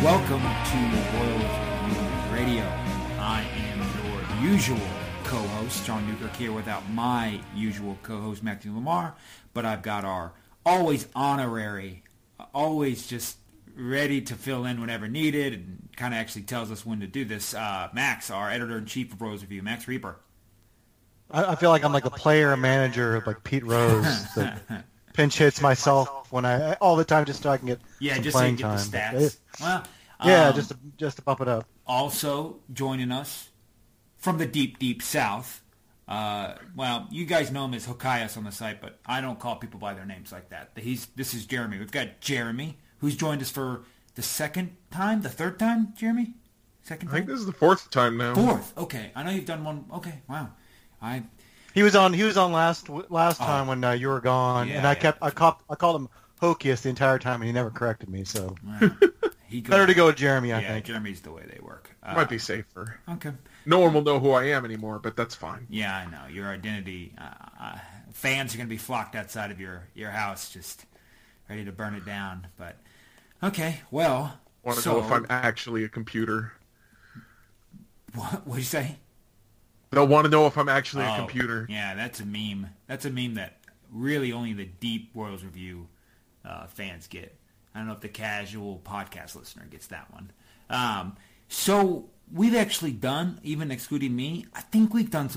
Welcome to Royals Radio. I am your usual co-host, John Newkirk, here without my usual co-host, Matthew Lamar. But I've got our always honorary, always just ready to fill in whenever needed, and kind of actually tells us when to do this, Max, our editor-in-chief of Royals Review, Max Rieper. I feel like I'm like a player manager of like Pete Rose. That pinch hits myself when I all the time just so I can get some just playing so you get time. The stats. Well, just to bump it up. Also joining us from the deep, deep south. Well, you guys know him as Hokaias on the site, but I don't call people by their names like that. This is Jeremy. We've got Jeremy, who's joined us for the third time, Jeremy? Second time? I think this is the fourth time now. Fourth. Okay. I know you've done one. Okay. Wow. He was on last time when you were gone, and I called him Hokius the entire time, and he never corrected me. So better to go with Jeremy, I think. Jeremy's the way they work. Might be safer. Okay. No one will know who I am anymore, but that's fine. Yeah, I know your identity. Fans are going to be flocked outside of your house, just ready to burn it down. But okay, well, I want to know if I'm actually a computer. What did you say? They'll want to know if I'm actually a computer. Yeah, that's a meme. That's a meme that really only the deep Royals Review fans get. I don't know if the casual podcast listener gets that one. So we've actually done, even excluding me, I think we've done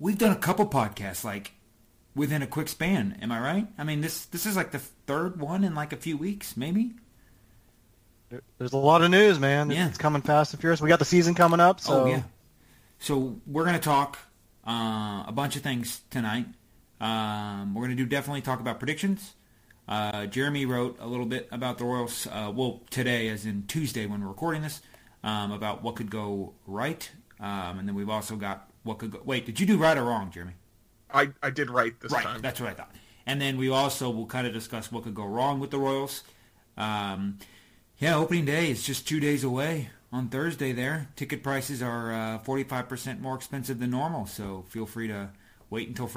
a couple podcasts like within a quick span. Am I right? I mean, this is like the third one in like a few weeks, maybe. There's a lot of news, man. Yeah. It's coming fast and furious. We got the season coming up, so. Oh, yeah. So we're going to talk a bunch of things tonight. We're going to definitely talk about predictions. Jeremy wrote a little bit about the Royals, today as in Tuesday when we're recording this, about what could go right. And then we've also got what could go... Wait, did you do right or wrong, Jeremy? I did right this time. Right, that's what I thought. And then we also will kind of discuss what could go wrong with the Royals. Opening day is just 2 days away. On Thursday there, ticket prices are 45% more expensive than normal, so feel free to wait until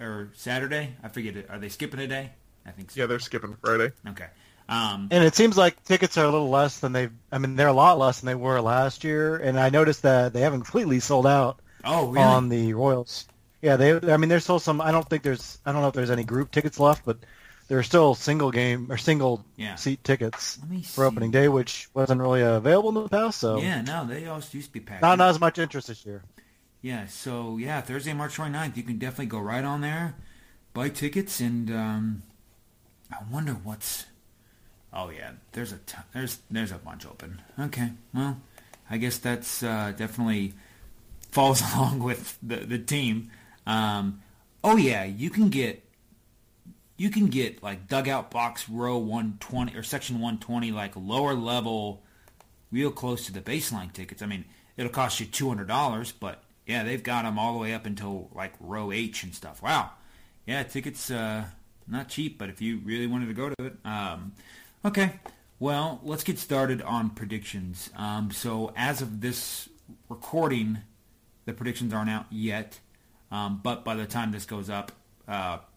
or Saturday. I forget it. Are they skipping a day? I think so. Yeah, they're skipping Friday. Okay. And it seems like tickets are a little less than they're a lot less than they were last year, and I noticed that they haven't completely sold out on the Royals. Yeah, there's still some. I don't know if there's any group tickets left, but there are still single seat tickets for opening day, which wasn't really available in the past. So they always used to be packed. Not as much interest this year. Yeah, so Thursday, March 29th, you can definitely go right on there, buy tickets, and I wonder what's. Oh yeah, there's a bunch open. Okay, well, I guess that's definitely falls along with the team. You can get. You can get, like, dugout box row 120 or section 120, like, lower level, real close to the baseline tickets. I mean, it'll cost you $200, but, they've got them all the way up until, like, row H and stuff. Wow. Yeah, tickets, not cheap, but if you really wanted to go to it. Okay. Well, let's get started on predictions. So, as of this recording, the predictions aren't out yet, but by the time this goes up,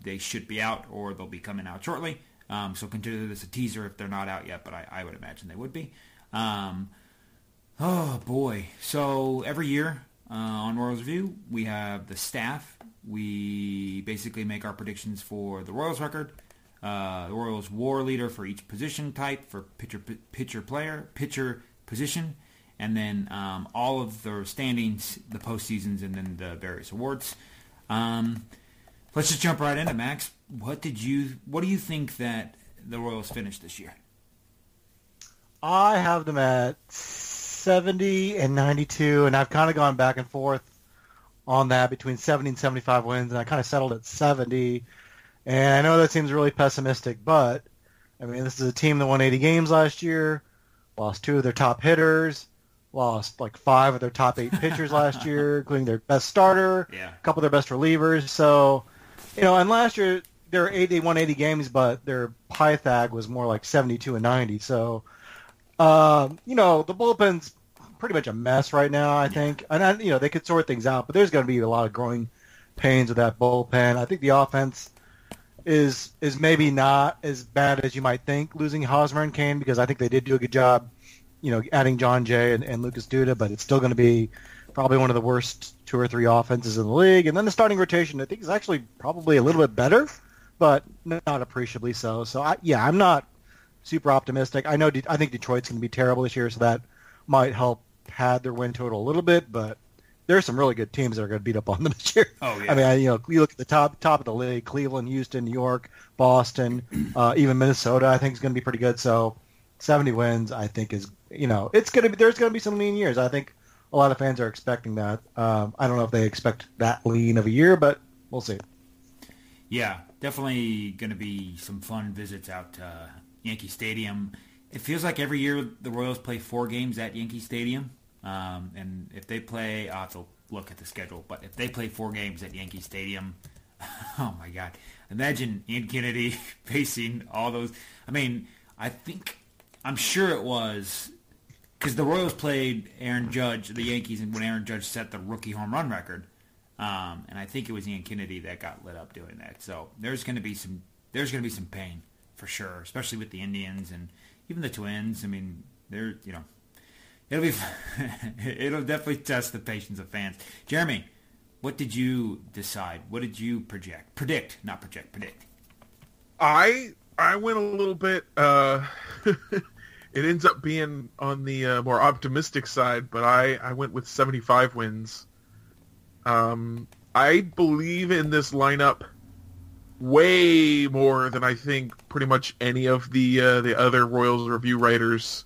they should be out, or they'll be coming out shortly. So consider this a teaser if they're not out yet, but I would imagine they would be. So every year On Royals Review, we have the staff. We basically make our predictions for the Royals record, the Royals WAR leader for each position type, for pitcher position, and then all of the standings, the postseasons, and then the various awards. Let's just jump right into Max. What do you think that the Royals finished this year? I have them at 70 and 92, and I've kind of gone back and forth on that between 70 and 75 wins, and I kind of settled at 70. And I know that seems really pessimistic, but, I mean, this is a team that won 80 games last year, lost two of their top hitters, lost like five of their top eight pitchers last year, including their best starter, a couple of their best relievers. So, you know, and last year they won 80 games, but their Pythag was more like 72 and 90. So, you know, the bullpen's pretty much a mess right now, I think. And, you know, they could sort things out, but there's going to be a lot of growing pains with that bullpen. I think the offense is maybe not as bad as you might think, losing Hosmer and Kane, because I think they did do a good job, you know, adding John Jay and Lucas Duda, but it's still going to be probably one of the worst two or three offenses in the league. And then the starting rotation, I think, is actually probably a little bit better, but not appreciably so. So, I'm not super optimistic. I think Detroit's going to be terrible this year, so that might help pad their win total a little bit, but there's some really good teams that are going to beat up on them this year. Oh, yeah. I mean, you know, you look at the top of the league: Cleveland, Houston, New York, Boston, even Minnesota. I think is going to be pretty good. So, 70 wins, I think, is, you know, it's going to be, there's going to be some lean years. I think a lot of fans are expecting that. I don't know if they expect that lean of a year, but we'll see. Yeah, definitely going to be some fun visits out to Yankee Stadium. It feels like every year the Royals play four games at Yankee Stadium. And if they play, I'll have to look at the schedule, but if they play four games at Yankee Stadium, oh my God, imagine Ian Kennedy facing all those. I mean, I'm sure it was, because the Royals played Aaron Judge, the Yankees, when Aaron Judge set the rookie home run record. And I think it was Ian Kennedy that got lit up doing that. So there's going to be some pain for sure, especially with the Indians and even the Twins. I mean, they're, you know, it'll definitely test the patience of fans. Jeremy, what did you decide? What did you predict? I went a little bit. It ends up being on the more optimistic side, but I went with 75 wins. I believe in this lineup way more than I think pretty much any of the other Royals review writers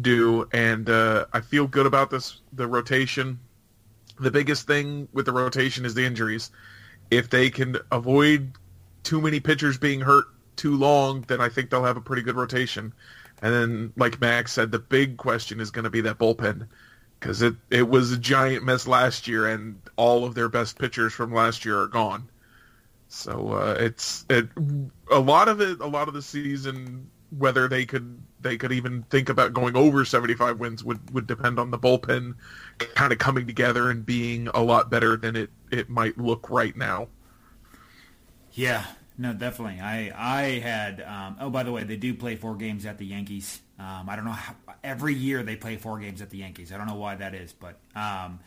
do, and I feel good about this. The rotation, the biggest thing with the rotation is the injuries. If they can avoid too many pitchers being hurt too long, then I think they'll have a pretty good rotation. And then, like Max said, the big question is going to be that bullpen, because it was a giant mess last year, and all of their best pitchers from last year are gone. So a lot of the season, whether they could even think about going over 75 wins would depend on the bullpen kind of coming together and being a lot better than it might look right now. Yeah, no, definitely. I had, oh, by the way, they do play four games at the Yankees. I don't know how, every year they play four games at the Yankees. I don't know why that is, but I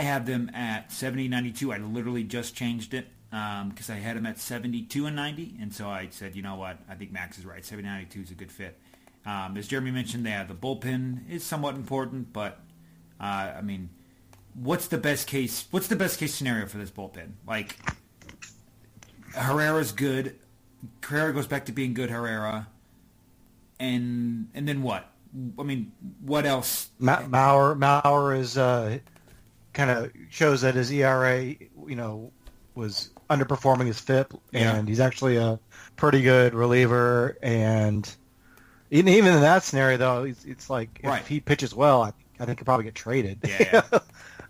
have them at 70-92. I literally just changed it, because I had them at 72-90, and so I said, you know what, I think Max is right. 70-92 is a good fit. As Jeremy mentioned, the bullpen is somewhat important, but I mean, what's the best case? What's the best case scenario for this bullpen? Like, Herrera's good. Herrera goes back to being good Herrera, and then what? I mean, what else? Maurer is kind of shows that his ERA, you know, was underperforming his FIP, and he's actually a pretty good reliever. And even in that scenario, though, it's like, if he pitches well, I think he'll probably get traded. Yeah,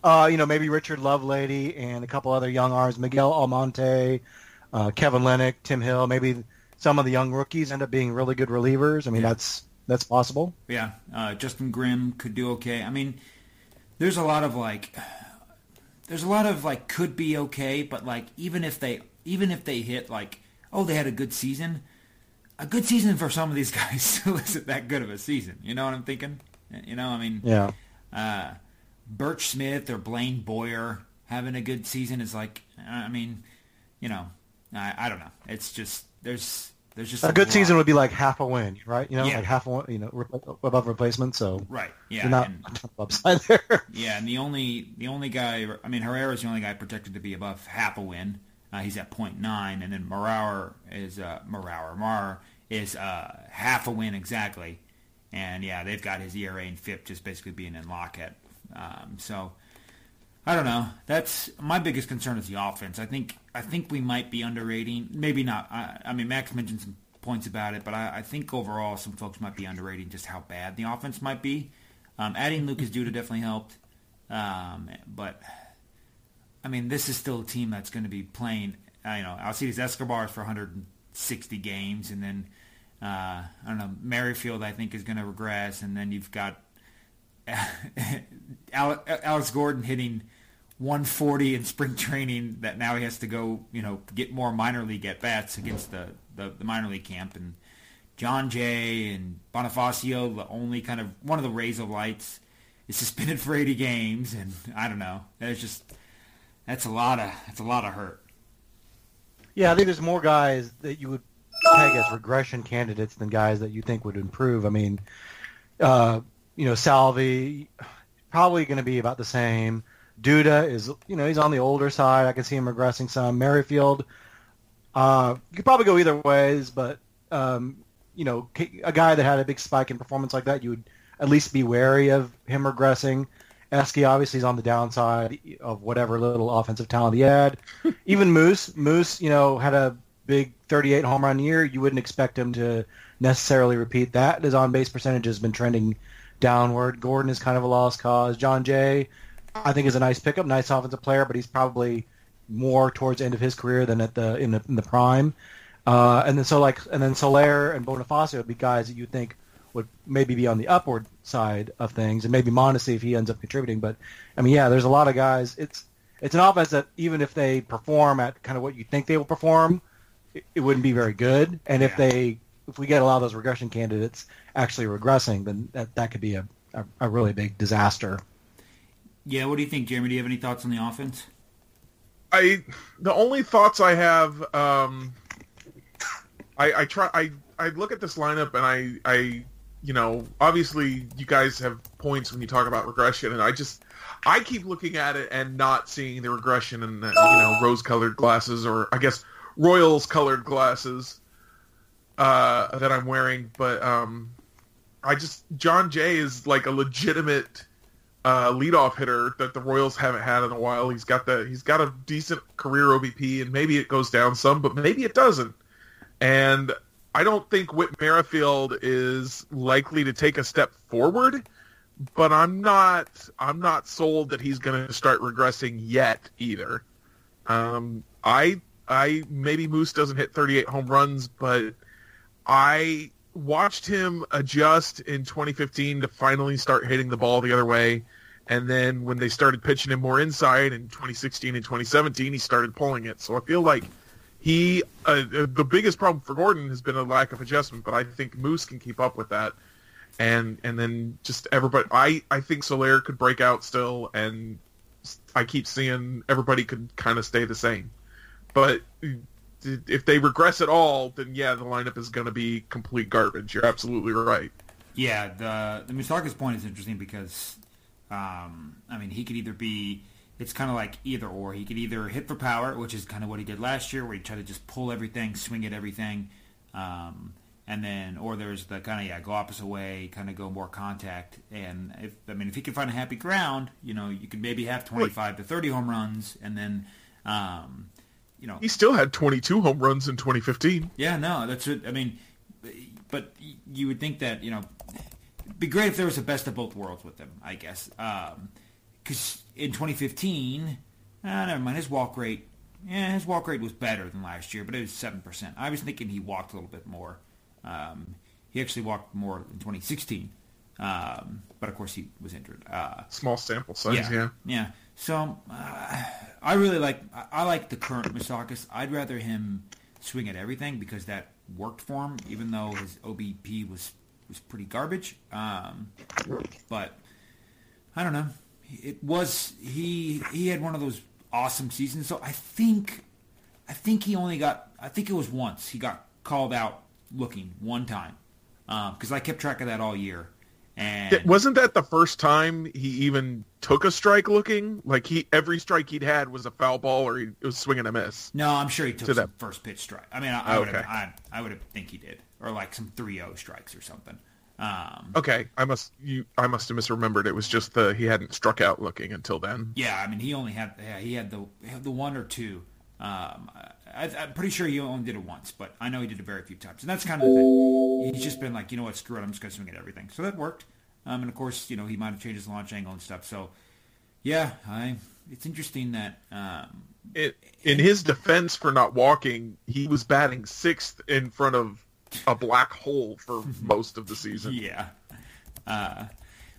yeah. You know, maybe Richard Lovelady and a couple other young arms, Miguel Almonte, Kevin Lenick, Tim Hill, maybe some of the young rookies end up being really good relievers. I mean, that's possible. Yeah, Justin Grimm could do okay. I mean, there's a lot of could be okay, but like even if they hit, like, oh, they had a good season. A good season for some of these guys still isn't that good of a season. You know what I'm thinking? You know, I mean, Burch Smith or Blaine Boyer having a good season is like, I mean, you know, I don't know. It's just there's just a good lot. Season would be like half a win, right? You know, yeah. Like half a win, you know, above replacement. So right, yeah, you're not a ton of upside there. Yeah, and the only guy, I mean, Herrera is the only guy projected to be above half a win. He's at 0.9, and then Marauer is half a win exactly. And, yeah, they've got his ERA and FIP just basically being in lock at. So, I don't know. That's my biggest concern is the offense. I think we might be underrating. Maybe not. I mean, Max mentioned some points about it, but I think overall some folks might be underrating just how bad the offense might be. Adding Lucas Duda definitely helped. But, I mean, this is still a team that's going to be playing, you know, Alcides Escobar for 160 games, and then I don't know, Merrifield, I think, is going to regress. And then you've got Alex Gordon hitting 140 in spring training that now he has to go, you know, get more minor league at-bats against the minor league camp. And John Jay and Bonifacio, the only kind of one of the rays of lights, is suspended for 80 games. And I don't know. That's a lot of hurt. Yeah, I think there's more guys that you would tag as regression candidates than guys that you think would improve. I mean, you know, Salvi, probably going to be about the same. Duda is, you know, he's on the older side. I can see him regressing some. Merrifield, you could probably go either ways, but, you know, a guy that had a big spike in performance like that, you would at least be wary of him regressing. Esky obviously is on the downside of whatever little offensive talent he had. Even Moose, you know, had a big 38 home run year. You wouldn't expect him to necessarily repeat that. His on-base percentage has been trending downward. Gordon is kind of a lost cause. John Jay, I think, is a nice pickup, nice offensive player, but he's probably more towards the end of his career than at the in the prime. And then Soler and Bonifacio would be guys that you think would maybe be on the upward side of things, and maybe Mondesi if he ends up contributing. But I mean, yeah, there's a lot of guys. It's an offense that even if they perform at kind of what you think they will perform, it wouldn't be very good. And if we get a lot of those regression candidates actually regressing, then that could be a really big disaster. Yeah, what do you think, Jeremy? Do you have any thoughts on the offense? The only thoughts I have, I look at this lineup and I you know, obviously you guys have points when you talk about regression, and I keep looking at it and not seeing the regression in the, you know, rose-colored glasses, or I guess Royals colored glasses that I'm wearing, but John Jay is like a legitimate leadoff hitter that the Royals haven't had in a while. He's got a decent career OBP, and maybe it goes down some, but maybe it doesn't. And I don't think Whit Merrifield is likely to take a step forward, but I'm not sold that he's going to start regressing yet either. I maybe Moose doesn't hit 38 home runs, but I watched him adjust in 2015 to finally start hitting the ball the other way. And then when they started pitching him more inside in 2016 and 2017, he started pulling it. So I feel like the biggest problem for Gordon has been a lack of adjustment, but I think Moose can keep up with that. And then just everybody, I think Soler could break out still, and I keep seeing everybody could kind of stay the same. But if they regress at all, then, yeah, the lineup is going to be complete garbage. You're absolutely right. Yeah, the Moustakis point is interesting because, I mean, he could either be – it's kind of like either or. He could either hit for power, which is kind of what he did last year, where he tried to just pull everything, swing at everything, and then – or there's the kind of, yeah, go opposite way, kind of go more contact. And, if he can find a happy ground, you know, you could maybe have 25 to 30 home runs, and then you know, he still had 22 home runs in 2015. Yeah, no, that's what I mean. But you would think that, you know, it'd be great if there was a best of both worlds with him, I guess. Because in 2015, never mind, his walk rate was better than last year, but it was 7%. I was thinking he walked a little bit more. He actually walked more in 2016, but of course he was injured. Small sample size, yeah. Yeah. So I really like – I like the current Moustakis. I'd rather him swing at everything because that worked for him, even though his OBP was pretty garbage. But I don't know. it was he had one of those awesome seasons. So I think he only got, I think it was once he got called out looking one time, because I kept track of that all year. And wasn't that the first time he even took a strike looking? Like every strike he'd had was a foul ball or it was swing and a miss. No, I'm sure he took some first pitch strike. I mean, I would have think he did, or like some 3-0 strikes or something. Okay, I must have misremembered. It was just he hadn't struck out looking until then. Yeah, I mean he had the one or two. I'm pretty sure he only did it once, but I know he did it very few times. And that's kind of the thing. He's just been like, you know what, screw it, I'm just going to swing at everything. So that worked. And, of course, you know, he might have changed his launch angle and stuff. So, yeah, it's interesting that... in his defense for not walking, he was batting sixth in front of a black hole for most of the season. Yeah.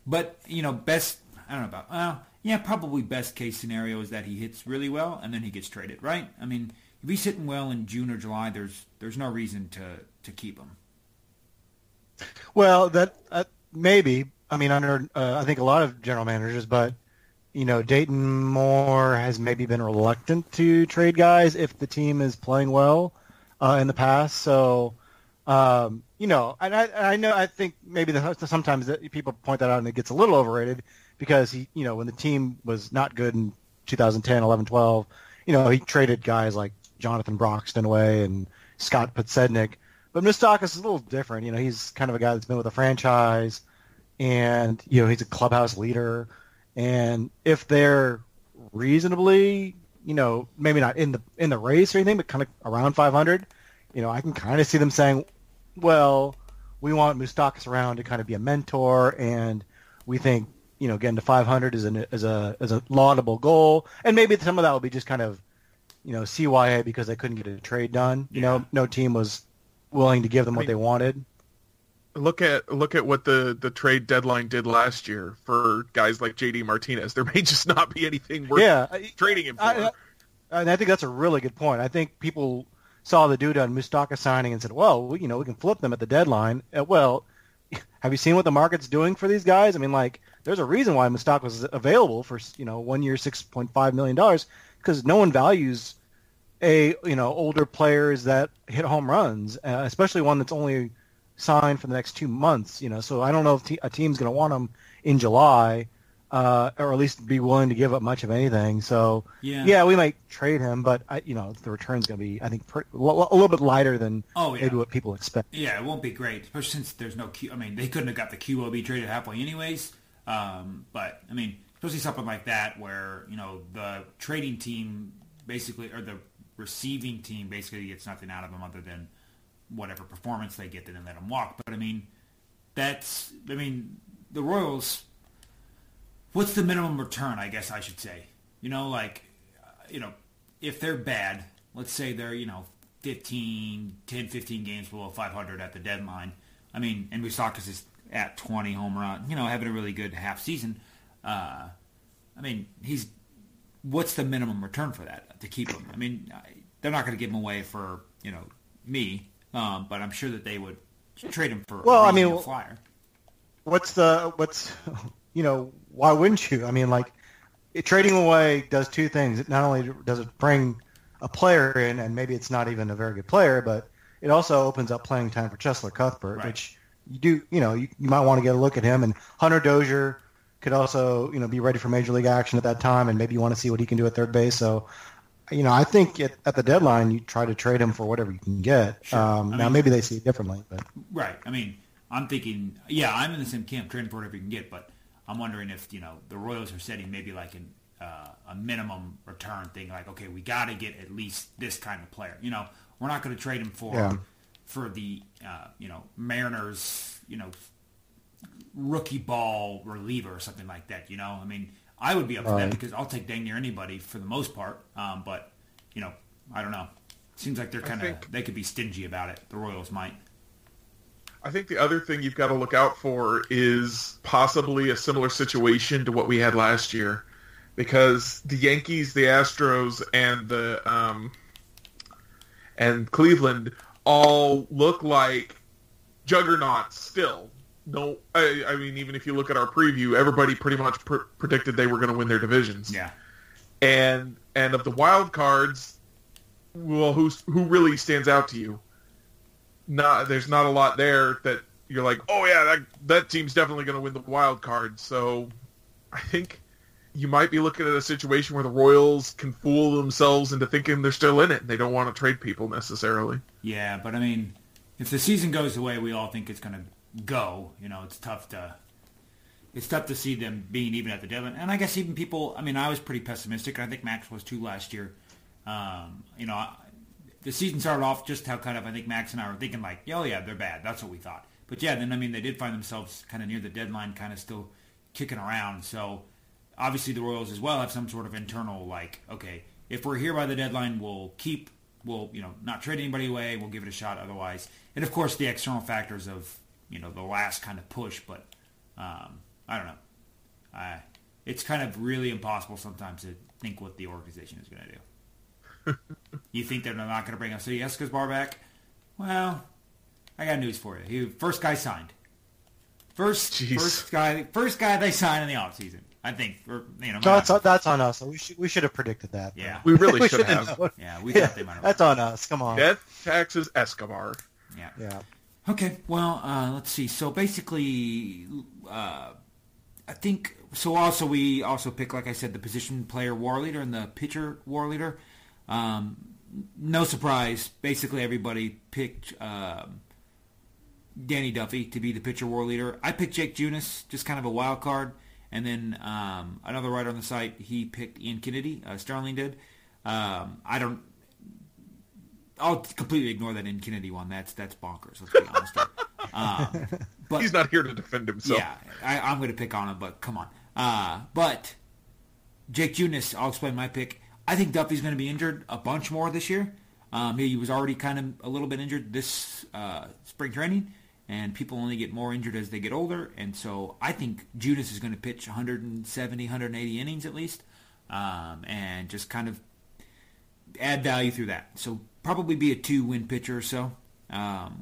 But, you know, best... I don't know about... yeah, probably best case scenario is that he hits really well and then he gets traded, right? I mean, if he's hitting well in June or July, there's no reason to keep him. Well, that maybe. I mean, under I think a lot of general managers, but you know, Dayton Moore has maybe been reluctant to trade guys if the team is playing well in the past. So, you know, and I know I think maybe sometimes that people point that out and it gets a little overrated. Because he, you know, when the team was not good in 2010, 11, 12, you know, he traded guys like Jonathan Broxton away and Scott Podsednik. But Moustakas is a little different. You know, he's kind of a guy that's been with a franchise, and you know, he's a clubhouse leader. And if they're reasonably, you know, maybe not in the race or anything, but kind of around 500, you know, I can kind of see them saying, well, we want Moustakas around to kind of be a mentor, and we think, you know, getting to 500 is a laudable goal, and maybe some of that will be just kind of, you know, CYA because they couldn't get a trade done. You know, no team was willing to give them what they wanted. Look at what the trade deadline did last year for guys like JD Martinez. There may just not be anything worth trading him for. And I think that's a really good point. I think people saw the Duda and Moustakas signing and said, "Well, you know, we can flip them at the deadline." Well, have you seen what the market's doing for these guys? I mean, like, there's a reason why Moustakas was available for, you know, 1 year, $6.5 million, because no one values older players that hit home runs, especially one that's only signed for the next 2 months, you know. So I don't know if a team's going to want him in July, or at least be willing to give up much of anything. So yeah we might trade him, but the return's going to be, I think, a little bit lighter than maybe what people expect. Yeah, it won't be great, especially since there's no Q. I mean, they couldn't have got the QOB traded halfway anyways. But I mean, especially something like that where, you know, the trading team basically, or the receiving team basically gets nothing out of them other than whatever performance they get, and then let them walk. But I mean, the Royals, what's the minimum return? I guess I should say, you know, like, you know, if they're bad, let's say they're, you know, 10, 15 games below 500 at the deadline. I mean, and Moustakas is at 20 home run, you know, having a really good half season. I mean, what's the minimum return for that to keep him? I mean, they're not going to give him away for, you know, me, but I'm sure that they would trade him for a flyer. Why wouldn't you? I mean, like, trading away does two things. It not only does it bring a player in, and maybe it's not even a very good player, but it also opens up playing time for Chesler Cuthbert, right, which... You do, you know, you might want to get a look at him. And Hunter Dozier could also, you know, be ready for major league action at that time, and maybe you want to see what he can do at third base. So, you know, I think at the deadline you try to trade him for whatever you can get. Sure. Now maybe they see it differently, but right. I mean, I'm thinking, yeah, I'm in the same camp, trading for whatever you can get. But I'm wondering if, you know, the Royals are setting maybe like a minimum return thing, like, okay, we got to get at least this kind of player. You know, we're not going to trade him for. Yeah. For the, you know, Mariners, you know, rookie ball reliever or something like that, you know? I mean, I would be up for that because I'll take dang near anybody for the most part. But, you know, I don't know. Seems like they're kind of, they could be stingy about it. The Royals might. I think the other thing you've got to look out for is possibly a similar situation to what we had last year, because the Yankees, the Astros, and Cleveland all look like juggernauts still. no. I mean, even if you look at our preview, everybody pretty much predicted they were going to win their divisions. Yeah. And of the wild cards, well, who really stands out to you? There's not a lot there that you're like, oh yeah, that team's definitely going to win the wild card. So I think you might be looking at a situation where the Royals can fool themselves into thinking they're still in it, and they don't want to trade people necessarily. Yeah, but I mean, if the season goes the way we all think it's going to go, you know, it's tough to see them being even at the deadline. And I guess even people, I mean, I was pretty pessimistic, and I think Max was too last year. You know, the season started off just how kind of I think Max and I were thinking, like, oh yeah, they're bad. That's what we thought. But yeah, then I mean, they did find themselves kind of near the deadline, kind of still kicking around. So obviously the Royals as well have some sort of internal, like, okay, if we're here by the deadline, we'll you know, not trade anybody away. We'll give it a shot otherwise. And of course the external factors of, you know, the last kind of push. But I don't know. It's kind of really impossible sometimes to think what the organization is going to do. You think they're not going to bring José Escobar back? Well, I got news for you. He first guy signed. First guy they signed in the offseason, I think. Or, you know, that's on us. We should have predicted that. Yeah, we really should have. Yeah, we thought they might have. That's on us. Come on. Death taxes Escobar. Yeah. Yeah. Okay. Well, let's see. So basically, I think so. Also, we also pick, like I said, the position player WAR leader and the pitcher WAR leader. No surprise, basically everybody picked Danny Duffy to be the pitcher WAR leader. I picked Jake Junis, just kind of a wild card. And then another writer on the site, he picked Ian Kennedy. Starling did. I'll completely ignore that Ian Kennedy one. That's bonkers, let's be honest. But he's not here to defend himself. Yeah, I'm going to pick on him, but come on. But Jake Junis, I'll explain my pick. I think Duffy's going to be injured a bunch more this year. He was already kind of a little bit injured this spring training, and people only get more injured as they get older. And so I think Junis is going to pitch 170, 180 innings at least, and just kind of add value through that. So probably be a two-win pitcher or so,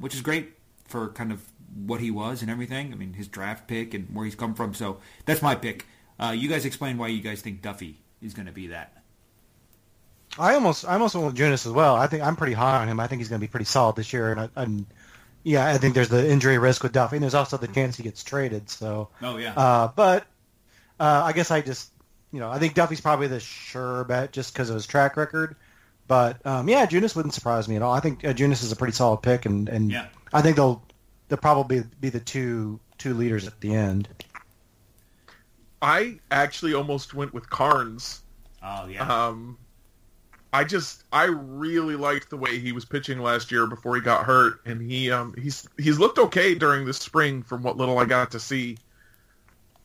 which is great for kind of what he was and everything. I mean, his draft pick and where he's come from. So that's my pick. You guys explain why you guys think Duffy is going to be that. I almost went with Junis as well. I think I'm pretty high on him. I think he's going to be pretty solid this year. And yeah, I think there's the injury risk with Duffy, and there's also the chance he gets traded. So, I guess I just, you know, I think Duffy's probably the sure bet just because of his track record. But yeah, Junis wouldn't surprise me at all. I think Junis is a pretty solid pick, and yeah. I think they'll probably be the two leaders at the end. I actually almost went with Carnes. Oh yeah. I really liked the way he was pitching last year before he got hurt, and he's looked okay during the spring from what little I got to see.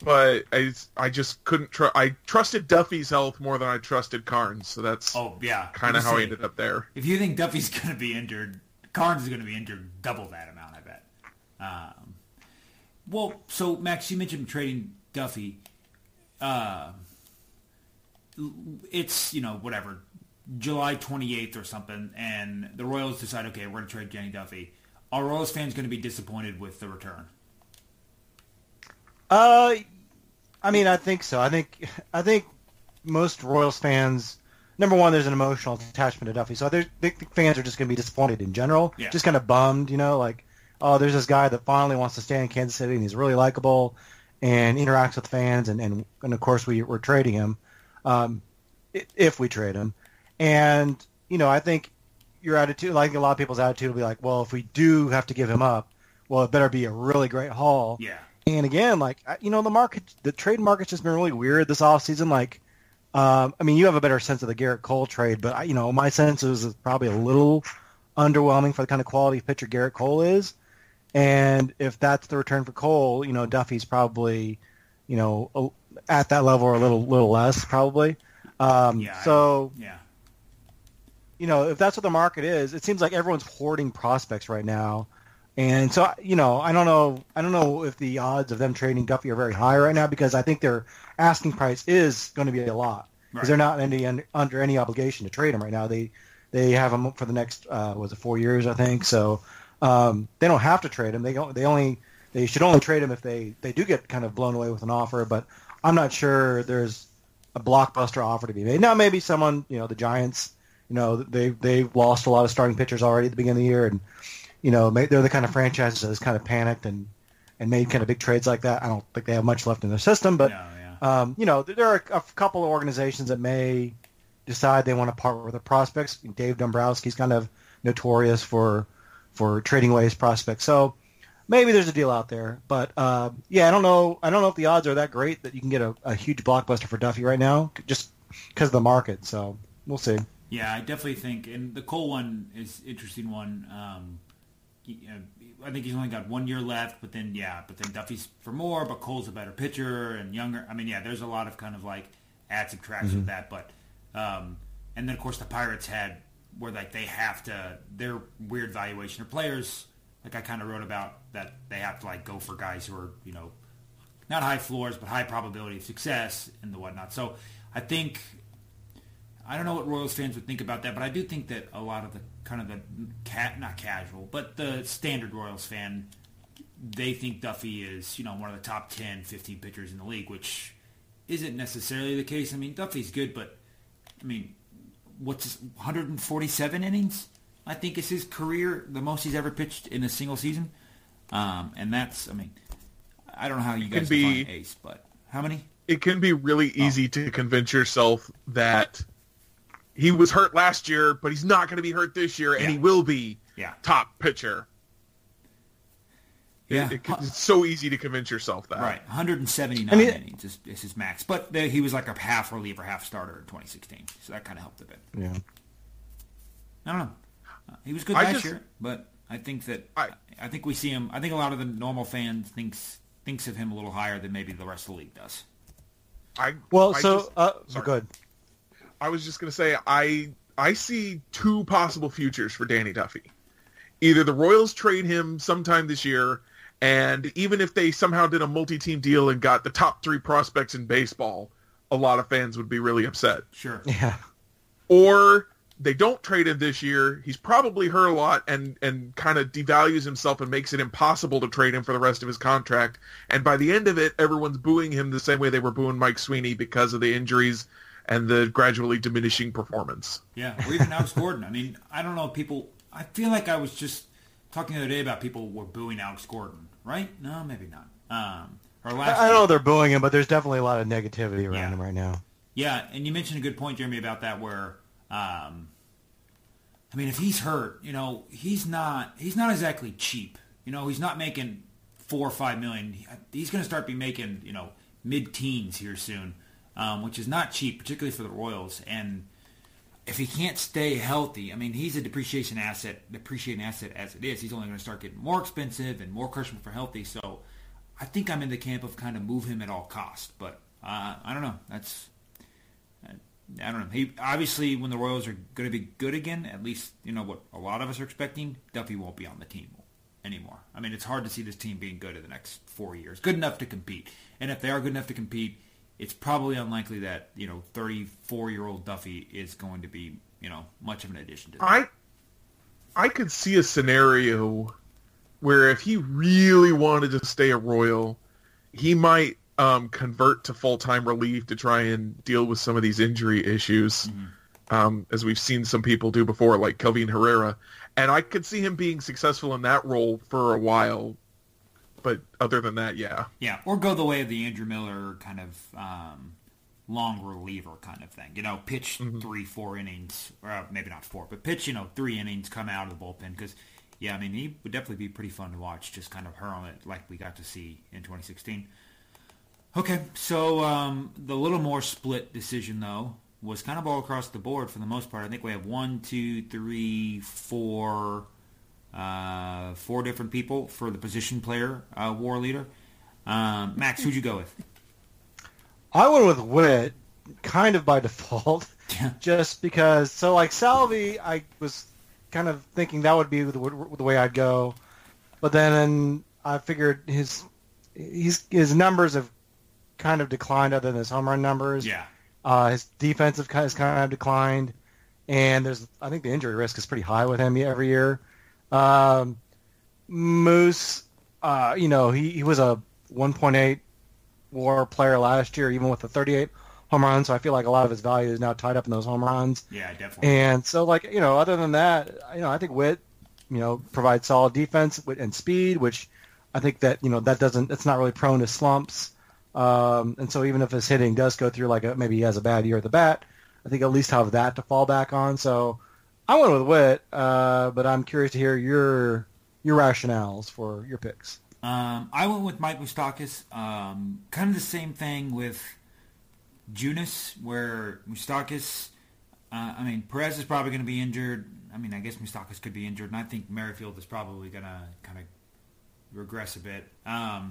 But I just couldn't trust. I trusted Duffy's health more than I trusted Carnes, so that's kind of how I ended up there. If you think Duffy's going to be injured, Carnes is going to be injured double that amount, I bet. Well, so Max, you mentioned trading Duffy. It's, you know, whatever. July 28th or something, and the Royals decide, okay, we're going to trade Danny Duffy. Are Royals fans going to be disappointed with the return? I mean, I think so. I think most Royals fans, number one, there's an emotional attachment to Duffy, so I think fans are just going to be disappointed in general, just kind of bummed, you know, like, oh, there's this guy that finally wants to stay in Kansas City, and he's really likable and interacts with fans, and of course we're trading him, if we trade him. And, you know, I think your attitude, like a lot of people's attitude will be like, well, if we do have to give him up, well, it better be a really great haul. Yeah. And again, like, you know, the trade market's just been really weird this offseason. Like, I mean, you have a better sense of the Garrett Cole trade, but, you know, my sense is it's probably a little underwhelming for the kind of quality pitcher Garrett Cole is. And if that's the return for Cole, you know, Duffy's probably, you know, at that level or a little less probably. You know, if that's what the market is, it seems like everyone's hoarding prospects right now. And so, you know, I don't know if the odds of them trading Duffy are very high right now, because I think their asking price is going to be a lot. Because they're not under any obligation to trade him right now. They have him for the next, 4 years, I think. So they don't have to trade him. They only They should only trade him if they do get kind of blown away with an offer, but I'm not sure there's a blockbuster offer to be made. Now, maybe someone, you know, the Giants, you know, they've lost a lot of starting pitchers already at the beginning of the year, and, you know, they're the kind of franchises that has kind of panicked and made kind of big trades like that. I don't think they have much left in their system, but, you know, there are a couple of organizations that may decide they want to part with their prospects. Dave Dombrowski's kind of notorious for trading away his prospects. So maybe there's a deal out there, but yeah, I don't know if the odds are that great that you can get a huge blockbuster for Duffy right now, just because of the market. So we'll see. Yeah, I definitely think, and the Cole one is an interesting one. I think he's only got 1 year left, but then Duffy's for more, but Cole's a better pitcher and younger. I mean, yeah, there's a lot of kind of like add subtracts with that, but and then of course the Pirates had where like they have to their weird valuation of players. Like I kind of wrote about that they have to like go for guys who are, you know, not high floors, but high probability of success and the whatnot. So I think, I don't know what Royals fans would think about that, but I do think that a lot of the kind of the not casual, but the standard Royals fan, they think Duffy is, you know, one of the top 10, 15 pitchers in the league, which isn't necessarily the case. I mean, Duffy's good, but I mean, what's his, 147 innings? I think it's his career, the most he's ever pitched in a single season. And that's, I mean, I don't know how you guys define ace, but how many? It can be really easy to convince yourself that he was hurt last year, but he's not going to be hurt this year, and he will be top pitcher. Yeah. It's so easy to convince yourself that. Right, 179 innings is his max. But he was like a half reliever, half starter in 2016, so that kind of helped a bit. Yeah. I don't know. He was good last year, but I think that I think we see him. I think a lot of the normal fans thinks of him a little higher than maybe the rest of the league does. Good. I was just going to say I see two possible futures for Danny Duffy. Either the Royals trade him sometime this year, and even if they somehow did a multi-team deal and got the top three prospects in baseball, a lot of fans would be really upset. Sure. Yeah. Or they don't trade him this year. He's probably hurt a lot and kind of devalues himself and makes it impossible to trade him for the rest of his contract. And by the end of it, everyone's booing him the same way they were booing Mike Sweeney because of the injuries and the gradually diminishing performance. Yeah, or even Alex Gordon. I mean, I don't know if people – I feel like I was just talking the other day about people were booing Alex Gordon, right? No, maybe not. I don't know they're booing him, but there's definitely a lot of negativity around him right now. Yeah, and you mentioned a good point, Jeremy, about that where – I mean, if he's hurt, you know, he's not exactly cheap. You know, he's not making $4 or $5 million. He's going to start be making, you know, mid-teens here soon, which is not cheap, particularly for the Royals. And if he can't stay healthy, I mean, he's a depreciating asset as it is. He's only going to start getting more expensive and more crushing for healthy. So I think I'm in the camp of kind of move him at all costs. But I don't know. I don't know. He obviously, when the Royals are going to be good again, at least, you know, what a lot of us are expecting, Duffy won't be on the team anymore. I mean, it's hard to see this team being good in the next 4 years. Good enough to compete. And if they are good enough to compete, it's probably unlikely that, you know, 34-year-old Duffy is going to be, you know, much of an addition to that. I could see a scenario where if he really wanted to stay a Royal, he might convert to full-time relief to try and deal with some of these injury issues, as we've seen some people do before, like Kelvin Herrera. And I could see him being successful in that role for a while, but other than that, yeah, or go the way of the Andrew Miller kind of long reliever kind of thing. You know, pitch 3-4 innings, or maybe not four, but pitch, you know, 3 innings, come out of the bullpen, because yeah, I mean, he would definitely be pretty fun to watch, just kind of hurling it like we got to see in 2016. Okay, so the little more split decision, though, was kind of all across the board for the most part. I think we have 4 different people for the position player war leader. Max, who'd you go with? I went with Whit, kind of by default, just because. So, like, Salvi, I was kind of thinking that would be the way I'd go. But then I figured his numbers have kind of declined other than his home run numbers. Yeah. His defensive has kind of declined. And I think the injury risk is pretty high with him every year. Moose, you know, he was a 1.8 WAR player last year, even with the 38 home runs. So I feel like a lot of his value is now tied up in those home runs. Yeah, definitely. And so, like, you know, other than that, you know, I think Whit, you know, provides solid defense and speed, which I think that, you know, that doesn't, it's not really prone to slumps. And so even if his hitting does go through, like, maybe he has a bad year at the bat, I think at least have that to fall back on. So I went with Whit, but I'm curious to hear your rationales for your picks. I went with Mike Moustakas. Kind of the same thing with Junis, where Moustakas, I mean, Perez is probably going to be injured. I mean, I guess Moustakas could be injured, and I think Merrifield is probably going to kind of regress a bit. I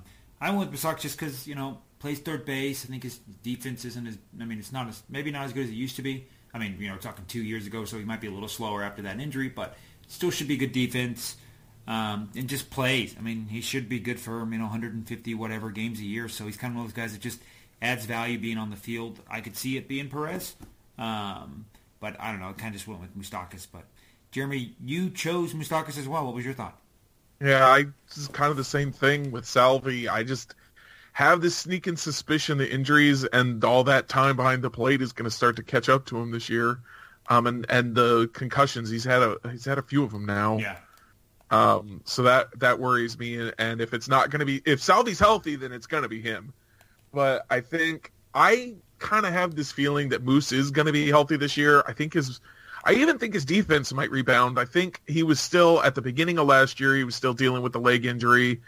went with Moustakas just because, you know, plays third base. I think his defense isn't as, I mean, it's not as, maybe not as good as it used to be. I mean, you know, we're talking 2 years ago, so he might be a little slower after that injury, but still should be good defense. And just plays. I mean, he should be good for, you know, 150 whatever games a year. So he's kind of one of those guys that just adds value being on the field. I could see it being Perez, but I don't know. I kind of just went with Moustakas. But Jeremy, you chose Moustakas as well. What was your thought? Yeah, this is kind of the same thing with Salvi. I just have this sneaking suspicion the injuries and all that time behind the plate is going to start to catch up to him this year. And the concussions he's had a few of them now. Yeah. So that worries me, and if it's not going to be, if Salvi's healthy, then it's going to be him. But I think I kind of have this feeling that Moose is going to be healthy this year. I even think his defense might rebound. I think he was still at the beginning of last year. He was still dealing with the leg injury,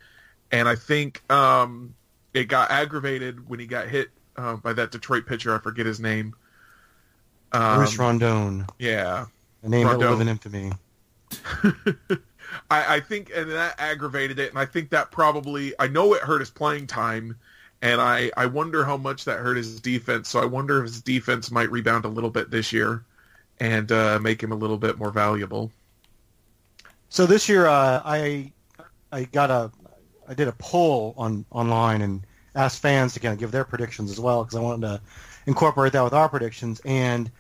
and I think it got aggravated when he got hit by that Detroit pitcher. I forget his name. Bruce Rondon. Yeah, a name that will live in infamy. I think, and that aggravated it, and I think that probably, I know it hurt his playing time, and I wonder how much that hurt his defense, so I wonder if his defense might rebound a little bit this year and make him a little bit more valuable. So this year, I did a poll online and asked fans to kind of give their predictions as well, because I wanted to incorporate that with our predictions, and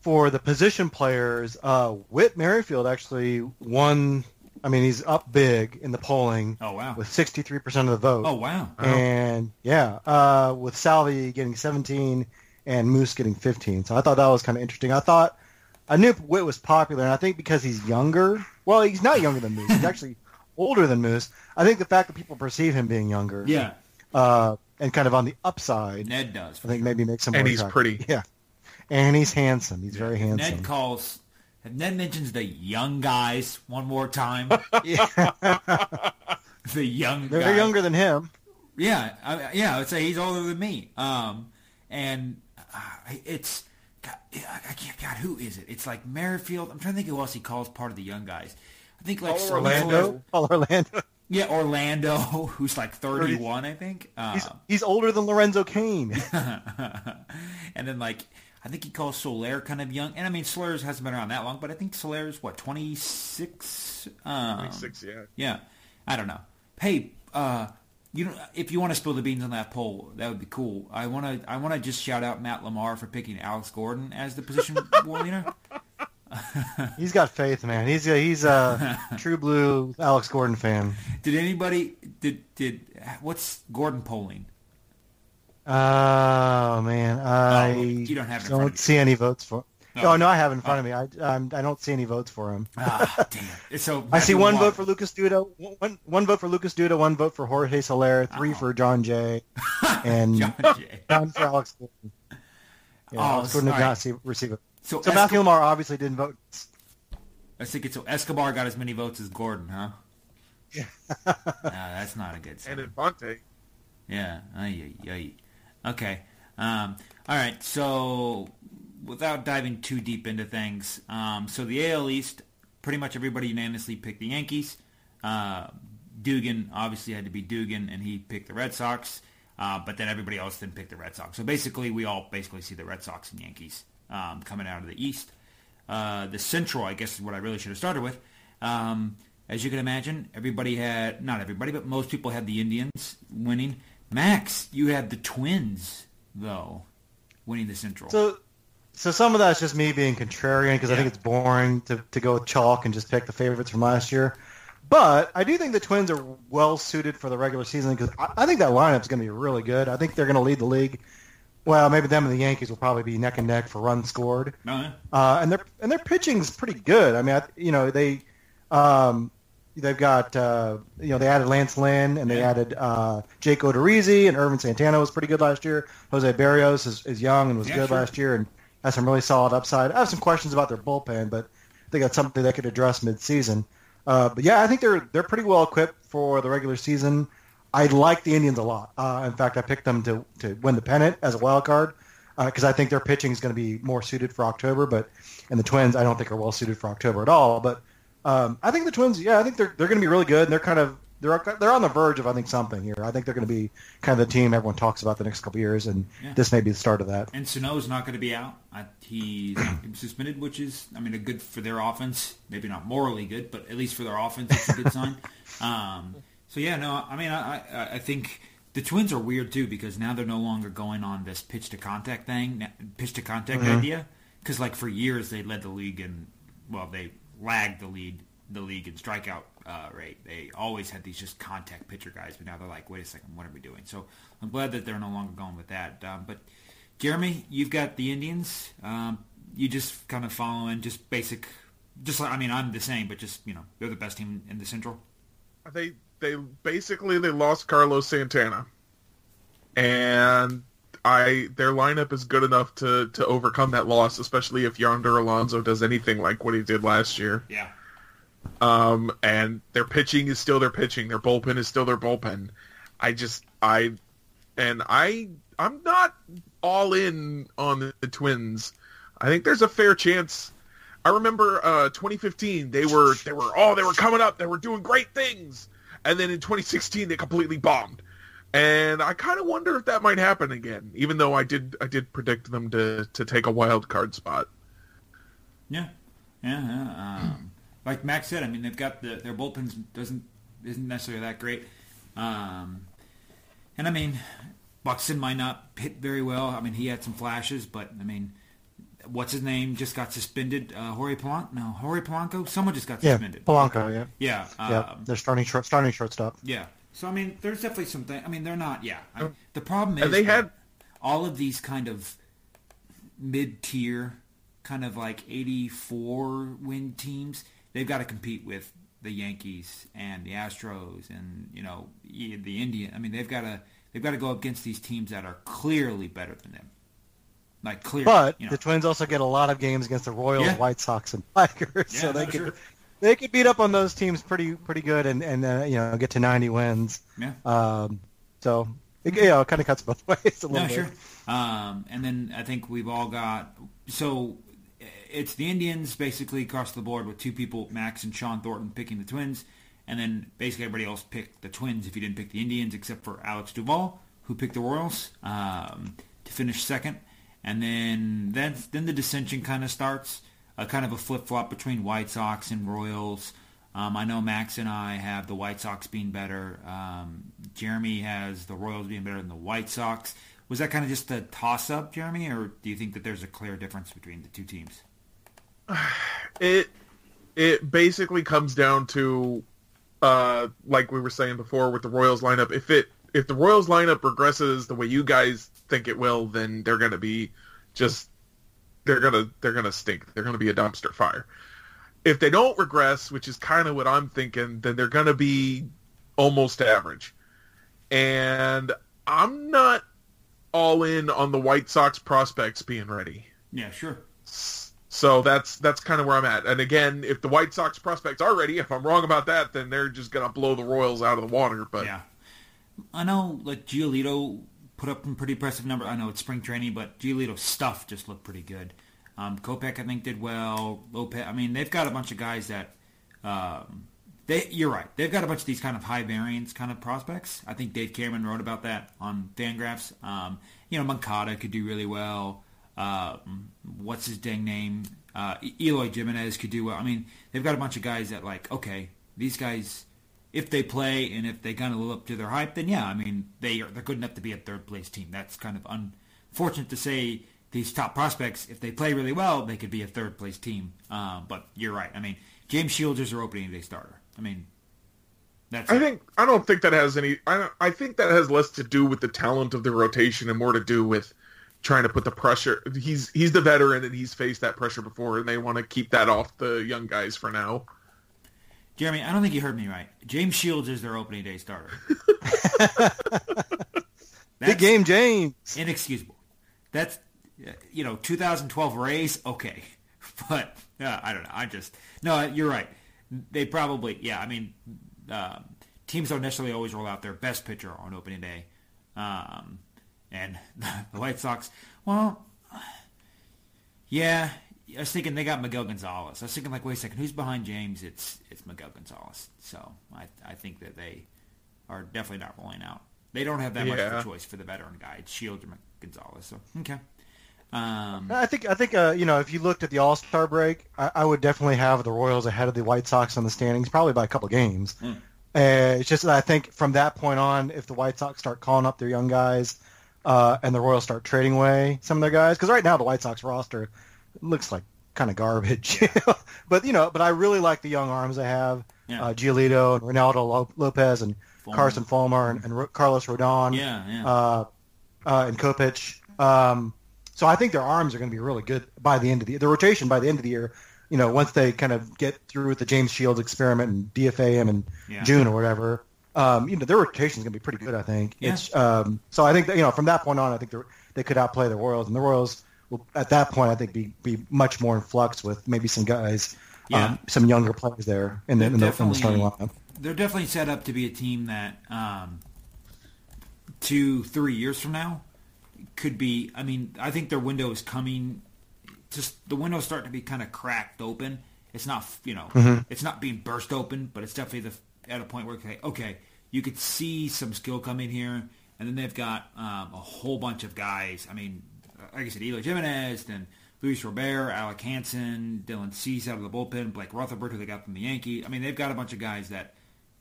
for the position players, Whit Merrifield actually won. I mean, he's up big in the polling. Oh, wow. With 63% of the vote. Oh, wow. And, yeah, with Salvi getting 17 and Moose getting 15. So I thought that was kind of interesting. I knew Whit was popular, and I think because he's younger. Well, he's not younger than Moose. He's actually older than Moose. I think the fact that people perceive him being younger. Yeah. And kind of on the upside. Ned does. I think maybe makes him more attractive. And he's pretty. Yeah. And he's handsome. He's very handsome. Ned mentions the young guys one more time. The young guys. They're younger than him. Yeah. I would say he's older than me. I can't, God, who is it? It's like Merrifield. I'm trying to think who else he calls part of the young guys. I think like Orlando. Orlando. Yeah, Orlando, who's like 31, I think. He's older than Lorenzo Cain. And then like, I think he calls Soler kind of young. And, I mean, Soler hasn't been around that long, but I think Soler is, what, 26? 26, yeah. Yeah. I don't know. Hey, you know, if you want to spill the beans on that poll, that would be cool. I want to just shout out Matt Lamar for picking Alex Gordon as the position war leader. He's got faith, man. He's a true blue Alex Gordon fan. Did anybody – did what's Gordon polling? Oh, man. You don't have in front of you. See any votes for him. Oh, no, I have in front of me. I don't see any votes for him. Ah, damn. So I see one vote for Lucas Duda, one vote for Lucas Duda, one vote for Jorge Soler, three for John Jay, and John for Alex Gordon. Yeah, Alex Gordon did not receive it. So Matthew Lamar obviously didn't vote. I think it's so Escobar got as many votes as Gordon, huh? Yeah. No, that's not a good sign. And Infante. Yeah. Ay. Okay. All right. So without diving too deep into things, so the AL East, pretty much everybody unanimously picked the Yankees. Dugan obviously had to be Dugan, and he picked the Red Sox. But then everybody else didn't pick the Red Sox. So basically, we all see the Red Sox and Yankees coming out of the East. The Central, I guess, is what I really should have started with. As you can imagine, most people had the Indians winning. Max, you had the Twins, though, winning the Central. So some of that's just me being contrarian because I think it's boring to go with chalk and just pick the favorites from last year. But I do think the Twins are well-suited for the regular season because I think that lineup's going to be really good. I think they're going to lead the league. Well, maybe them and the Yankees will probably be neck and neck for runs scored. No. And their pitching's pretty good. I mean, they've got they added Lance Lynn and they added Jake Odorizzi, and Irvin Santana was pretty good last year. Jose Berrios is young and was good last year and has some really solid upside. I have some questions about their bullpen, but I think that's something they could address mid-season. But I think they're pretty well equipped for the regular season. I like the Indians a lot. In fact, I picked them to win the pennant as a wild card because I think their pitching is going to be more suited for October. And the Twins, I don't think are well suited for October at all. But I think the Twins, I think they're going to be really good. And they're on the verge of I think something here. I think they're going to be kind of the team everyone talks about the next couple of years, and this may be the start of that. And Sano's not going to be out. He's suspended, which is a good for their offense. Maybe not morally good, but at least for their offense, it's a good sign. I think the Twins are weird, too, because now they're no longer going on this pitch-to-contact thing, idea. Because, for years, they led the league in, they lagged the league in strikeout rate. They always had these just contact pitcher guys, but now they're like, wait a second, what are we doing? So I'm glad that they're no longer going with that. But, Jeremy, you've got the Indians. You just kind of follow in just basic – I'm the same, but just, they're the best team in the Central. Are they – They lost Carlos Santana, and their lineup is good enough to overcome that loss, especially if Yonder Alonso does anything like what he did last year. Yeah. And their pitching is still their pitching. Their bullpen is still their bullpen. I'm not all in on the Twins. I think there's a fair chance. I remember 2015. They were coming up. They were doing great things. And then in 2016, they completely bombed. And I kind of wonder if that might happen again, even though I did predict them to take a wild card spot. Yeah. Like Max said, they've got their bullpen isn't necessarily that great. Buxton might not hit very well. He had some flashes, but what's his name just got suspended? Jorge Polanco? Someone just got suspended. Polanco. They're starting shortstop. Yeah. So, there's definitely something. They're not, the problem is all of these kind of mid-tier, kind of like 84-win teams, they've got to compete with the Yankees and the Astros and, the Indians. They've got to go up against these teams that are clearly better than them. The Twins also get a lot of games against the Royals, White Sox, and Tigers, so they could beat up on those teams pretty good and get to 90 wins. Yeah. So it kind of cuts both ways a little bit. Sure. And then I think we've all got it's the Indians basically across the board with two people, Max and Sean Thornton, picking the Twins, and then basically everybody else picked the Twins if you didn't pick the Indians, except for Alex Duvall, who picked the Royals to finish second. And then the dissension kind of starts, kind of a flip-flop between White Sox and Royals. I know Max and I have the White Sox being better. Jeremy has the Royals being better than the White Sox. Was that kind of just a toss-up, Jeremy, or do you think that there's a clear difference between the two teams? It basically comes down to, like we were saying before with the Royals lineup, if the Royals lineup regresses the way you guys think it will, then they're going to be they're going to stink. They're going to be a dumpster fire. If they don't regress, which is kind of what I'm thinking, then they're going to be almost average. And I'm not all in on the White Sox prospects being ready. Yeah, sure. So that's kind of where I'm at. And again, if the White Sox prospects are ready, if I'm wrong about that, then they're just going to blow the Royals out of the water. But yeah. I know, Giolito put up some pretty impressive numbers. I know it's spring training, but Giolito's stuff just looked pretty good. Kopech, I think, did well. Lopez, they've got a bunch of guys that you're right. They've got a bunch of these kind of high-variance kind of prospects. I think Dave Cameron wrote about that on Fangraphs. Moncada could do really well. What's his dang name? Eloy Jimenez could do well. They've got a bunch of guys that, these guys – if they play and if they kind of live up to their hype, then they're good enough to be a third-place team. That's kind of unfortunate to say these top prospects, if they play really well, they could be a third-place team. But you're right. James Shields is their opening day starter. I think that has less to do with the talent of the rotation and more to do with trying to put the pressure. He's the veteran and he's faced that pressure before, and they want to keep that off the young guys for now. Jeremy, I don't think you heard me right. James Shields is their opening day starter. Big game, James. Inexcusable. That's 2012 Rays. Okay, but I don't know. You're right. They probably teams don't necessarily always roll out their best pitcher on opening day. And the White Sox, I was thinking they got Miguel Gonzalez. I was thinking, wait a second, who's behind James? It's Miguel Gonzalez. So I think that they are definitely not rolling out. They don't have that much of a choice for the veteran guy. It's Shields or Gonzalez. So okay. I think if you looked at the All-Star break, I would definitely have the Royals ahead of the White Sox on the standings, probably by a couple games. It's just that I think from that point on, if the White Sox start calling up their young guys and the Royals start trading away some of their guys, because right now the White Sox roster looks like kind of garbage. But I really like the young arms they have. Yeah. Giolito and Ronaldo Lopez and Fulmer. Carson Fulmer and Carlos Rodon and Kopech. So I think their arms are going to be really good by the end of the year. The rotation by the end of the year, once they kind of get through with the James Shields experiment and DFA him in June or whatever, their rotation is going to be pretty good, I think. Yeah. So I think that, from that point on, I think they could outplay the Royals. And the Royals will, at that point, I think be much more in flux with maybe some guys, some younger players there in the starting lineup. They're definitely set up to be a team that 2-3 years from now, could be, I think their window is coming, just the windows start to be kind of cracked open. It's not, it's not being burst open, but it's definitely at a point where, you could see some skill come in here, and then they've got a whole bunch of guys. Like I said, Eloy Jimenez, then Luis Robert, Alec Hanson, Dylan Cease out of the bullpen, Blake Rutherford, who they got from the Yankees. They've got a bunch of guys that,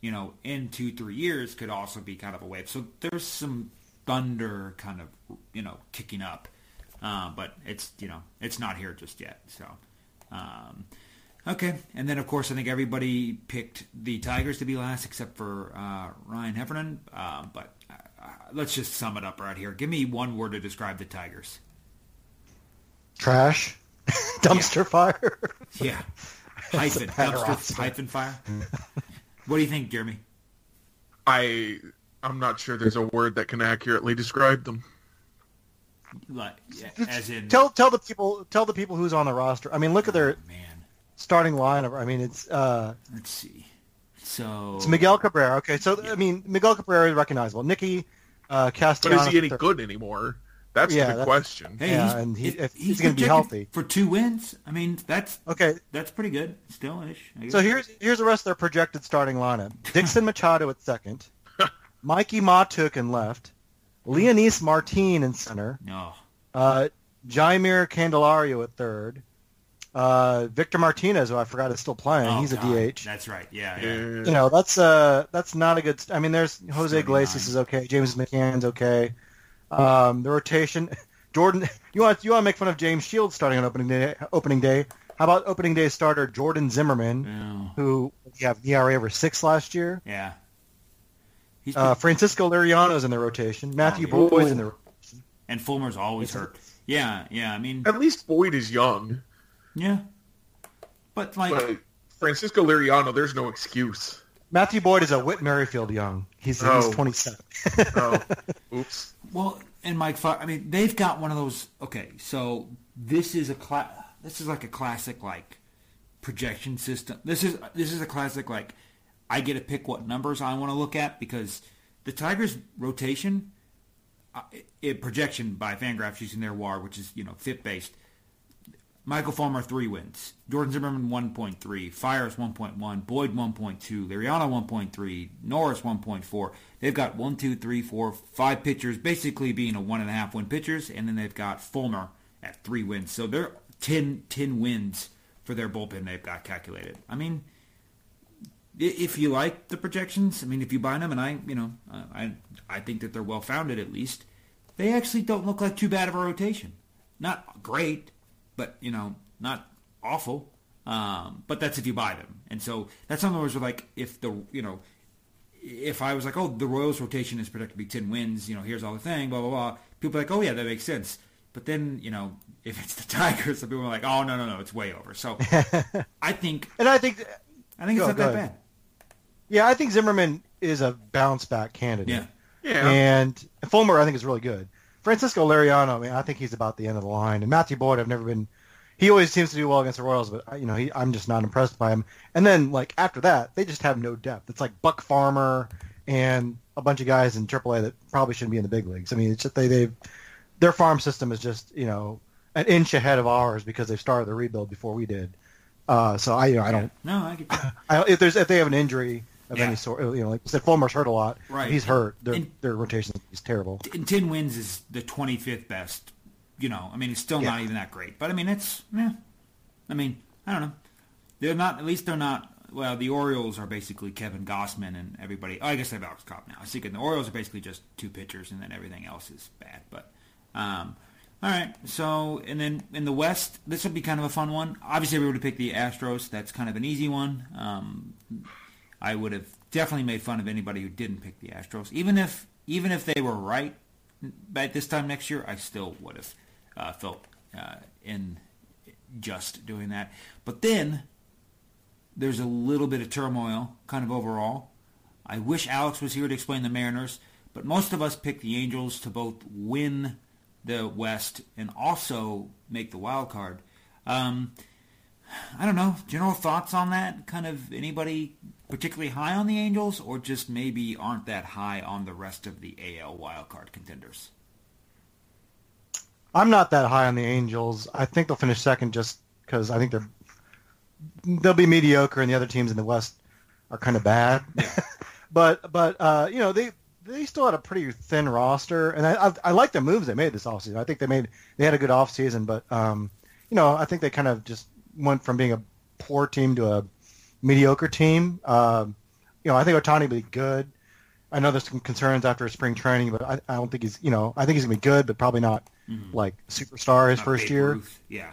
in 2-3 years could also be kind of a wave. So there's some thunder kind of kicking up, but it's it's not here just yet. So okay, and then of course I think everybody picked the Tigers to be last except for Ryan Heffernan, but let's just sum it up right here. Give me one word to describe the Tigers. Trash. Dumpster fire. Yeah. Hyphen fire. What do you think, Jeremy? I'm not sure there's a word that can accurately describe them. As in, tell the people who's on the roster. Look at their starting lineup. It's let's see. So it's Miguel Cabrera. Okay, so yeah. Miguel Cabrera is recognizable. Nicky Castellanos. But is he any good anymore? That's the question. Hey, he's going to be healthy for 2 wins. That's okay. That's pretty good, still-ish. So here's the rest of their projected starting lineup: Dixon Machado at second. Mikey Matuk in left, Leonis Martin in center, Jaimir Candelario at third, Victor Martinez, who I forgot is still playing. He's a DH. That's right. Yeah. That's not a good. There's Jose Iglesias is okay, James McCann's okay. The rotation, Jordan. You want to make fun of James Shields starting on opening day? How about opening day starter Jordan Zimmerman, who had an ERA over 6 last year? Yeah. Francisco Liriano's in the rotation. Matthew Boyd's in the rotation. And Fulmer's always hurt. Yeah. At least Boyd is young. Yeah. But Francisco Liriano, there's no excuse. Matthew Boyd is a Whit Merrifield young. He's 27. Oops. Well, and Mike Fox, they've got one of those. Okay, so this is a classic projection system. This is a classic I get to pick what numbers I want to look at because the Tigers' rotation, projection by Fangraphs using their WAR, which is FIP based. Michael Fulmer 3 wins, Jordan Zimmerman 1.3, Fires 1.1, Boyd 1.2, Liriano 1.3, Norris 1.4. They've got 1, 2, 3, 4, 5 pitchers basically being a 1.5 win pitchers, and then they've got Fulmer at 3 wins. So they're 10 wins for their bullpen they've got calculated. If you like the projections, if you buy them, and I think that they're well-founded at least, they actually don't look like too bad of a rotation. Not great, but, not awful. But that's if you buy them. And so that's one of those where, if the, if I was like, oh, the Royals' rotation is predicted to be 10 wins, you know, here's all the thing, blah, blah, blah, people are like, oh, yeah, that makes sense. But then, you know, if it's the Tigers, some people are like, oh, no, no, no, it's way over. So I think – and I think it's not that bad. Yeah, I think Zimmerman is a bounce-back candidate. Yeah. Yeah. And Fulmer, I think, is really good. Francisco Liriano, I mean, I think he's about the end of the line. And Matthew Boyd, I've never been – he always seems to do well against the Royals, but, you know, I'm just not impressed by him. And then, like, after that, they just have no depth. It's like Buck Farmer and a bunch of guys in AAA that probably shouldn't be in the big leagues. I mean, it's just their farm system is just, you know, an inch ahead of ours because they've started the rebuild before we did. If they have an injury of any sort, you know, like I said, Fulmer's hurt a lot. Right. He's hurt. Their rotation is terrible. And 10 wins is the 25th best. You know, I mean, it's still not even that great. But I mean, it's I mean, I don't know. They're not. At least they're not. Well, the Orioles are basically Kevin Gausman and everybody. Oh, I guess they have Alex Cobb now. I was thinking the Orioles are basically just two pitchers, and then everything else is bad. But all right. So, and then in the West, this would be kind of a fun one. Obviously, we would have picked the Astros. That's kind of an easy one. I would have definitely made fun of anybody who didn't pick the Astros. Even if they were right by this time next year, I still would have felt unjust doing that. But then there's a little bit of turmoil kind of overall. I wish Alex was here to explain the Mariners, but most of us picked the Angels to both win the West and also make the wild card. I don't know. General thoughts on that? Kind of anybody particularly high on the Angels, or just maybe aren't that high on the rest of the AL wildcard contenders? I'm not that high on the Angels. I think they'll finish second just because I think they'll be mediocre, and the other teams in the West are kind of bad. Yeah. but you know, they still had a pretty thin roster, and I like the moves they made this offseason. I think they had a good offseason, but you know, I think they kind of just went from being a poor team to a mediocre team. You know, I think Ohtani will be good. I know there's some concerns after spring training, but I don't think he's, you know, I think he's going to be good, but probably not like superstar his first year. Ruth. Yeah.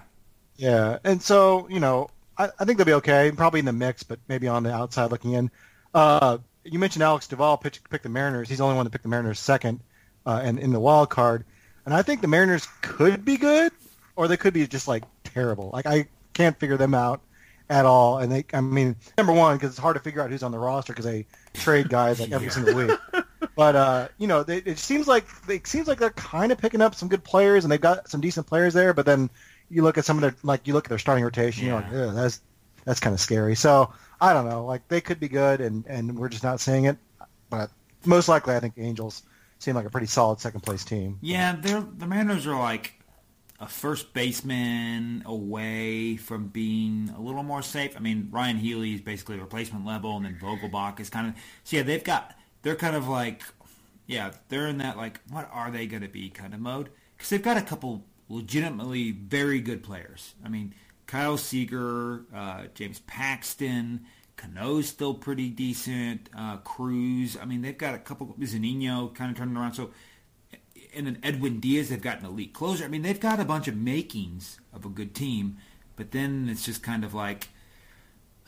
Yeah. And so, you know, I think they'll be okay, probably in the mix, but maybe on the outside looking in. You mentioned Alex Duvall picked the Mariners. He's the only one that picked the Mariners second and in the wild card. And I think the Mariners could be good, or they could be just like terrible. Like I can't figure them out at all. And they, I mean, number one, because it's hard to figure out who's on the roster because they trade guys like every single week. But you know, it seems like they're kind of picking up some good players, and they've got some decent players there. But then you look at some of their, like you look at their starting rotation, you're like, that's kind of scary. So I don't know, like they could be good, and we're just not seeing it. But most likely, I think the Angels seem like a pretty solid second place team. Yeah, the Mariners are like a first baseman away from being a little more safe. I mean, Ryan Healy is basically replacement level, and then Vogelbach is kind of... So, yeah, they're kind of like... Yeah, they're in that, like, what are they going to be kind of mode? Because they've got a couple legitimately very good players. I mean, Kyle Seager, James Paxton, Cano's still pretty decent, Cruz. I mean, they've got a couple... Zunino kind of turning around, so... And then Edwin Diaz, they've got an elite closer. I mean, they've got a bunch of makings of a good team, but then it's just kind of like,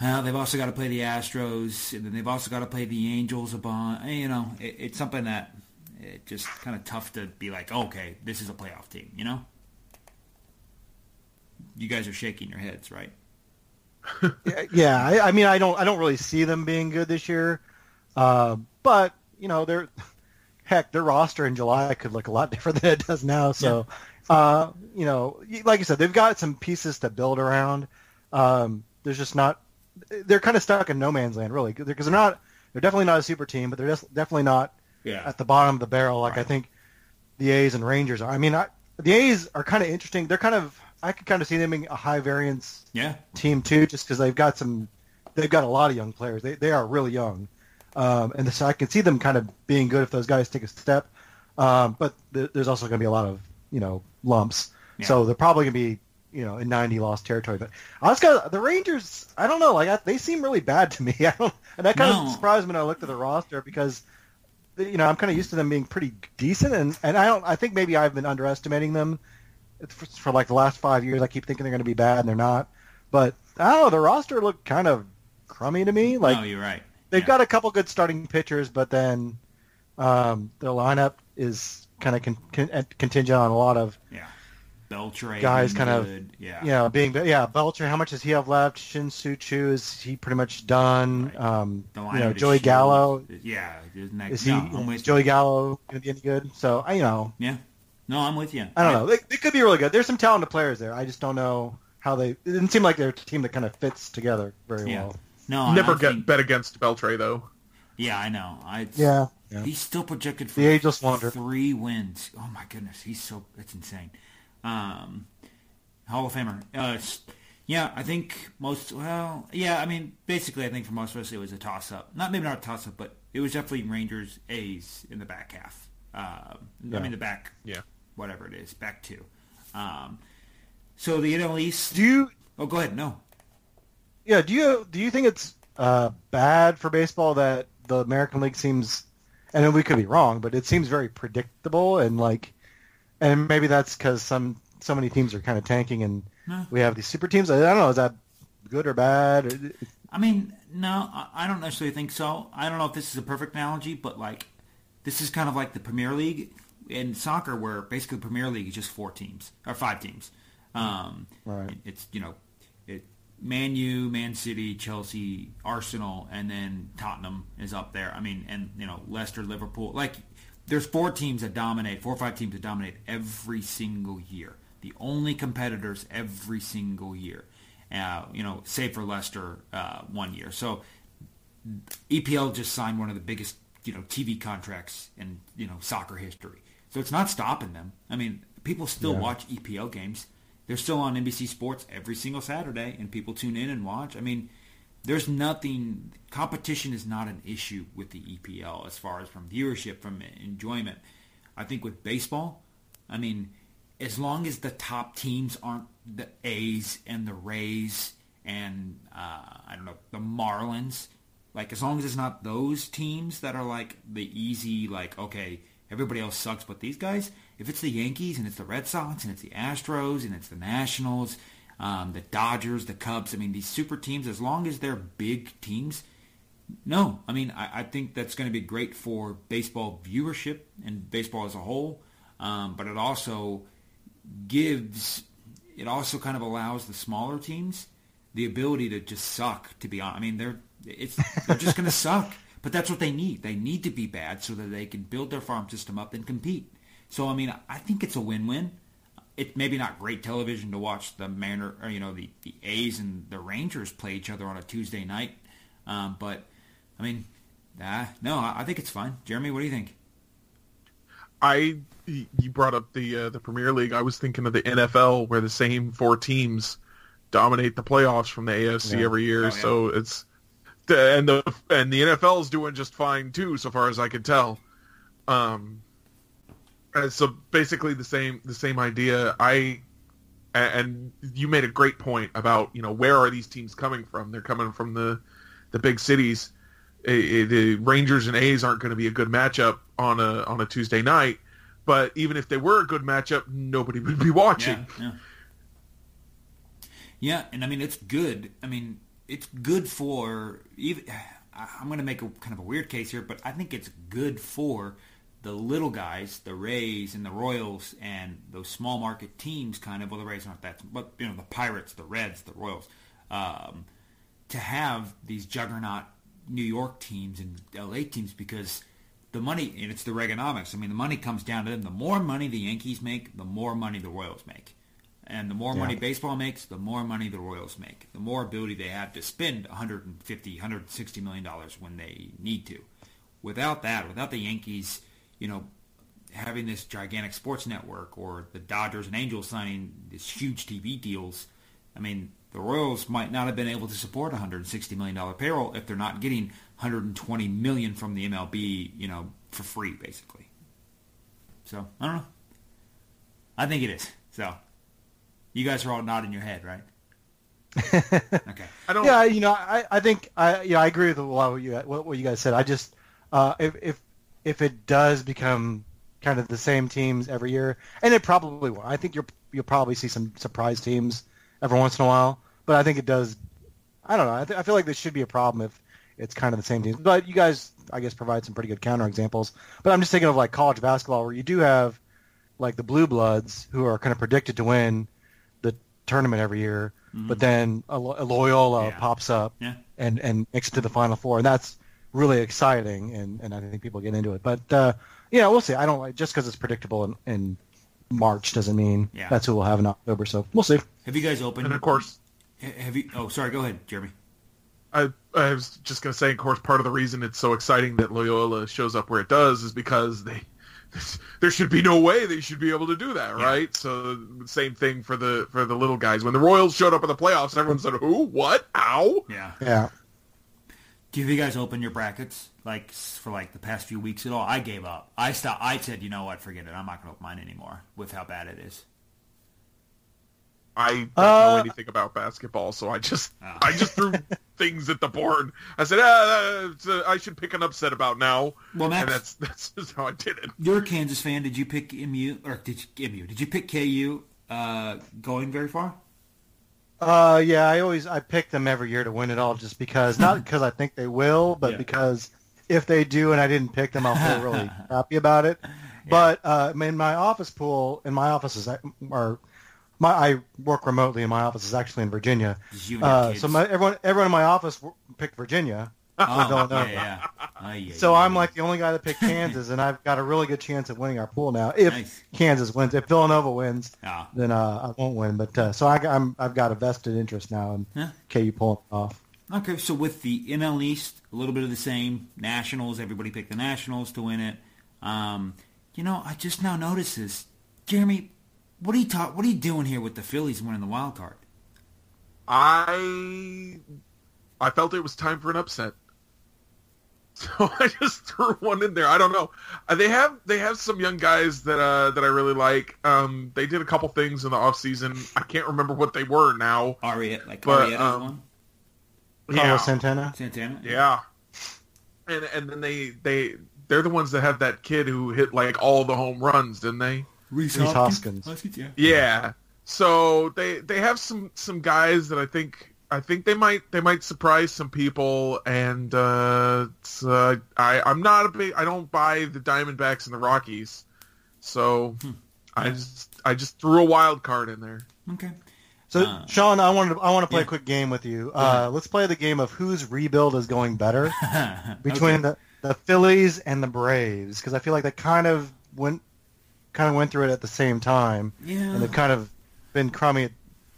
well, they've also got to play the Astros, and then they've also got to play the Angels. You know, it's something that it's just kind of tough to be like, oh, okay, this is a playoff team, you know? You guys are shaking your heads, right? Yeah, I mean, I don't really see them being good this year, but, you know, they're... Heck, their roster in July could look a lot different than it does now. So, you know, like you said, they've got some pieces to build around. There's just not – they're kind of stuck in no man's land, really, because they're definitely not a super team, but they're just definitely not at the bottom of the barrel like I think the A's and Rangers are. I mean, the A's are kind of interesting. They're kind of – I could kind of see them being a high-variance team too, just because they've got a lot of young players. They are really young. And so I can see them kind of being good if those guys take a step. But there's also going to be a lot of, you know, lumps. Yeah. So they're probably going to be, you know, in 90 loss territory. But the Rangers, I don't know. Like they seem really bad to me. And that kind of surprised me when I looked at the roster because, you know, I'm kind of used to them being pretty decent. And I think maybe I've been underestimating them for like the last 5 years. I keep thinking they're going to be bad and they're not. But I don't know. The roster looked kind of crummy to me. Like, no, you're right. They've got a couple good starting pitchers, but then their lineup is kind of contingent on a lot of Beltre guys kind good. Of Beltre, how much does he have left? Shin-Soo Choo, is he pretty much done? Right. Joey Gallo, is Joey Gallo going to be any good? So I'm with you. I don't know. It could be really good. There's some talented players there. I just don't know how they. It didn't seem like they're a team that kind of fits together very well. No, bet against Beltre though. Yeah, I know. He's still projected for the ageless wonder. 3 wins. Oh my goodness, it's insane. Hall of Famer. I think most. Well, yeah, I mean, basically, I think for most of us, it was a toss-up. Maybe not a toss-up, but it was definitely Rangers A's in the back half. Whatever it is, back two. So the NL East. Oh, go ahead. No. Yeah. Do you think it's bad for baseball that the American League seems? And then we could be wrong, but it seems very predictable and like. And maybe that's because so many teams are kind of tanking, and we have these super teams. I don't know. Is that good or bad? I mean, no, I don't necessarily think so. I don't know if this is a perfect analogy, but like, this is kind of like the Premier League in soccer, where basically the Premier League is just 4 teams or 5 teams. Right. It's Man U, Man City, Chelsea, Arsenal, and then Tottenham is up there. I mean, and Leicester, Liverpool, like. There's 4 or 5 teams that dominate every single year. The only competitors every single year, save for Leicester 1 year. So EPL just signed one of the biggest, TV contracts in, soccer history. So it's not stopping them. I mean, people still watch EPL games. They're still on NBC Sports every single Saturday, and people tune in and watch. I mean, there's nothing – competition is not an issue with the EPL as far as from viewership, from enjoyment. I think with baseball, I mean, as long as the top teams aren't the A's and the Rays and, the Marlins, like as long as it's not those teams that are like the easy, like, okay, everybody else sucks but these guys, if it's the Yankees and it's the Red Sox and it's the Astros and it's the Nationals – the Dodgers, the Cubs, I mean, these super teams, as long as they're big teams, no. I mean, I think that's going to be great for baseball viewership and baseball as a whole, but it also kind of allows the smaller teams the ability to just suck, to be honest. I mean, they're just going to suck, but that's what they need. They need to be bad so that they can build their farm system up and compete. So, I mean, I think it's a win-win. It's maybe not great television to watch the the A's and the Rangers play each other on a Tuesday night, but I mean, no, I think it's fine. Jeremy, what do you think? You brought up the Premier League. I was thinking of the NFL, where the same 4 teams dominate the playoffs from the AFC every year. Oh, yeah. So it's the NFL's doing just fine too, so far as I can tell. So basically the same idea. And you made a great point about where are these teams coming from? They're coming from the big cities. The Rangers and A's aren't going to be a good matchup on a Tuesday night. But even if they were a good matchup, nobody would be watching. Yeah, and I mean it's good. I mean it's good for even. I'm going to make a kind of a weird case here, but I think it's good for the little guys, the Rays and the Royals and those small market teams kind of, well, the Rays aren't that, but, the Pirates, the Reds, the Royals, to have these juggernaut New York teams and LA teams, because the money, and it's the Reaganomics, I mean, the money comes down to them. The more money the Yankees make, the more money the Royals make. And the more money baseball makes, the more money the Royals make. The more ability they have to spend $150, $160 million when they need to. Without that, without the Yankees having this gigantic sports network, or the Dodgers and Angels signing these huge TV deals, I mean, the Royals might not have been able to support a $160 million payroll if they're not getting $120 million from the MLB, for free, basically. So, I don't know. I think it is. So, you guys are all nodding your head, right? Okay. I agree with a lot of what you guys said. I just, if it does become kind of the same teams every year, and it probably will. I think you'll probably see some surprise teams every once in a while, but I think it does. I don't know. I feel like this should be a problem if it's kind of the same team. But you guys, I guess, provide some pretty good counterexamples. But I'm just thinking of like college basketball, where you do have like the Blue Bloods, who are kind of predicted to win the tournament every year, but then Loyola pops up and makes it to the Final Four, and that's really exciting, and I think people get into it. But yeah, we'll see. I don't like just because it's predictable in March doesn't mean that's who we'll have in October. So we'll see. Have you guys opened? And of course, have you? Oh, sorry. Go ahead, Jeremy. I was just going to say, of course, part of the reason it's so exciting that Loyola shows up where it does is because there should be no way they should be able to do that, right? Yeah. So same thing for the little guys. When the Royals showed up in the playoffs, everyone said, "Who? What? How?" Yeah, yeah. Do you guys open your brackets like for like the past few weeks at all? I gave up. I stopped. I said, you know what? Forget it. I'm not going to open mine anymore with how bad it is. I don't know anything about basketball, so I just threw things at the board. I said, I should pick an upset about now. Well, Max, and that's just how I did it. You're a Kansas fan. Did you pick MU or Did you pick KU going very far? Yeah, I pick them every year to win it all, just because not because I think they will, but because if they do and I didn't pick them, I'll feel really happy about it. Yeah. But in my office pool, in my offices are. I work remotely, and my office is actually in Virginia. So everyone in my office picked Virginia. So I'm like the only guy that picked Kansas, and I've got a really good chance of winning our pool now. If Kansas wins, if Villanova wins, then I won't win. But so I've got a vested interest now in KU pulling off. Okay, so with the NL East, a little bit of the same. Nationals, everybody picked the Nationals to win it. You know, I just now noticed this, Jeremy. What are you doing here with the Phillies winning the wild card? I felt it was time for an upset, so I just threw one in there. I don't know. They have some young guys that I really like. They did a couple things in the offseason. I can't remember what they were now. Arrieta's one. Yeah. Carlos Santana. Yeah. And then they're the ones that have that kid who hit like all the home runs, didn't they? Reese Hoskins. Yeah. So they have some guys that I think they might surprise some people, and I don't buy the Diamondbacks and the Rockies. So I just threw a wild card in there. Okay. So Sean, I want to play a quick game with you. Let's play the game of whose rebuild is going better between the Phillies and the Braves, because I feel like they kind of went through it at the same time, and they've kind of been crummy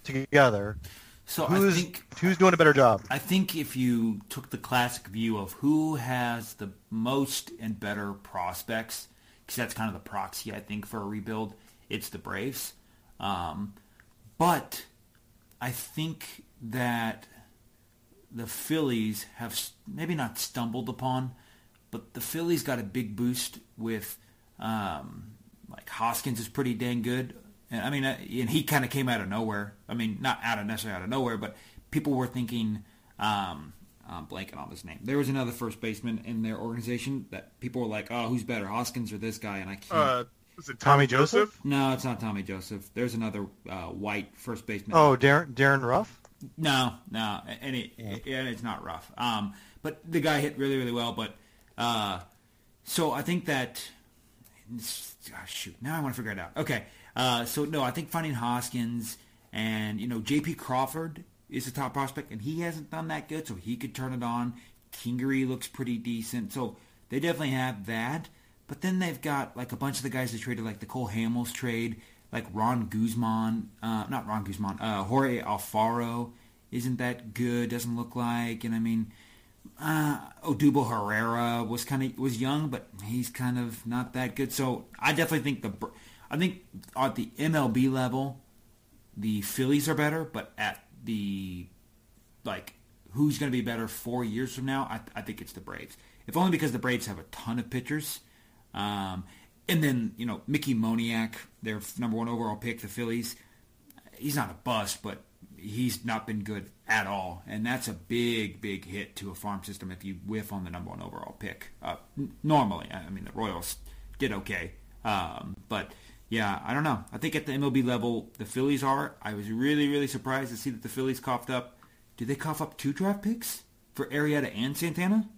together. So who's doing a better job? I think if you took the classic view of who has the most and better prospects, because that's kind of the proxy, I think, for a rebuild, it's the Braves. But I think that the Phillies have maybe not stumbled upon, but the Phillies got a big boost with... like Hoskins is pretty dang good. And I mean, and he kind of came out of nowhere. I mean, not necessarily out of nowhere, but people were thinking, I'm blanking on his name. There was another first baseman in their organization that people were like, oh, who's better, Hoskins or this guy? And I can't. Was it Tommy Joseph? No, it's not Tommy Joseph. There's another white first baseman. Oh, Darren Ruff? No. It's not Ruff. But the guy hit really, really well. But so I think that... now I want to figure it out. Okay, so no, I think finding Hoskins and, you know, J.P. Crawford is the top prospect, and he hasn't done that good, so he could turn it on. Kingery looks pretty decent, so they definitely have that. But then they've got, like, a bunch of the guys that traded, like the Cole Hamels trade, like Jorge Alfaro isn't that good, doesn't look like, and I mean... Odubel Herrera was young, but he's kind of not that good. So I definitely think I think at the MLB level, the Phillies are better. But at the who's going to be better 4 years from now, I think it's the Braves. If only because the Braves have a ton of pitchers, and then you know Mickey Moniak, their number one overall pick, the Phillies. He's not a bust, but he's not been good at all, and that's a big, big hit to a farm system if you whiff on the number one overall pick. Normally, I mean, the Royals did okay, but yeah, I don't know. I think at the MLB level, the Phillies are. I was really, really surprised to see that the Phillies coughed up. Did they cough up two draft picks? for Arrieta and Santana?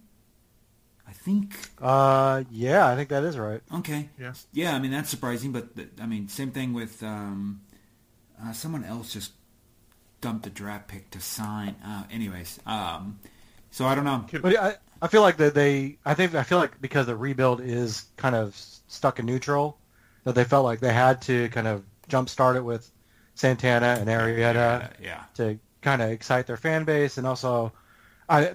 I think. Yeah, I think that is right. Okay. Yeah. Yeah, I mean, that's surprising, but I mean, same thing with someone else just dumped a draft pick to sign. So I don't know. But I feel like that I feel like because the rebuild is kind of stuck in neutral, that they felt like they had to kind of jumpstart it with Santana and Arrieta to kind of excite their fan base, and also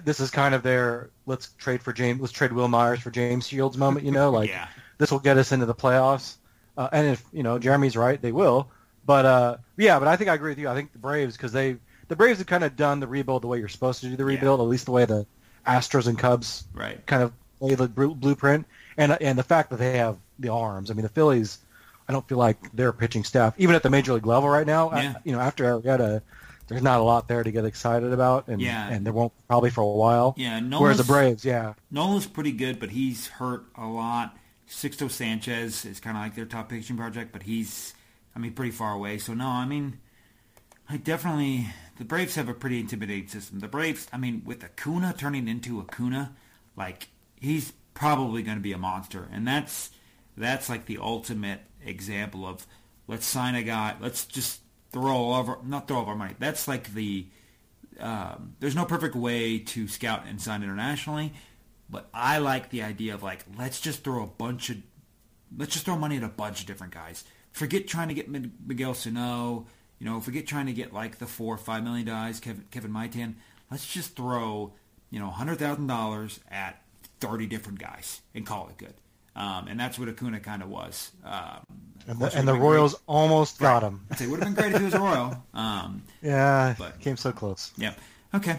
this is kind of their let's trade Will Myers for James Shields moment, you know, like this will get us into the playoffs. And if you know Jeremy's right, they will. But but I think I agree with you. I think the Braves, because the Braves have kind of done the rebuild the way you're supposed to do the rebuild, at least the way the Astros and Cubs kind of play the blueprint, and the fact that they have the arms. I mean, the Phillies, I don't feel like their pitching staff, even at the major league level right now, after Arrieta, there's not a lot there to get excited about, and there won't probably for a while. Yeah, whereas the Braves, Nola's pretty good, but he's hurt a lot. Sixto Sanchez is kind of like their top pitching project, but he's, pretty far away. So no, the Braves have a pretty intimidating system. The Braves, with Acuna turning into Acuna, like he's probably going to be a monster, and that's like the ultimate example of let's sign a guy, let's just not throw all of our money. That's like the there's no perfect way to scout and sign internationally, but I like the idea of like let's just throw money at a bunch of different guys. Forget trying to get Miguel Sano, forget trying to get like the $4 or $5 million Kevin Maitan. Let's just throw $100,000 at 30 different guys and call it good. And that's what Acuna kind of was. And the Royals almost got him. I'd say it would have been great if he was a Royal. But came so close. Yeah. Okay.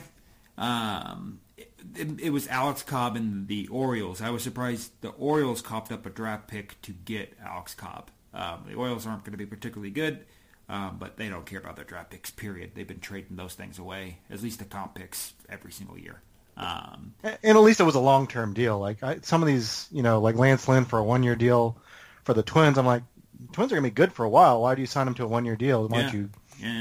It was Alex Cobb and the Orioles. I was surprised the Orioles coughed up a draft pick to get Alex Cobb. The Orioles aren't going to be particularly good, but they don't care about their draft picks, period. They've been trading those things away, at least the comp picks, every single year. And at least it was a long-term deal. Like some of these, like Lance Lynn for a one-year deal for the Twins. I'm like, the Twins are going to be good for a while. Why do you sign them to a one-year deal? Why don't you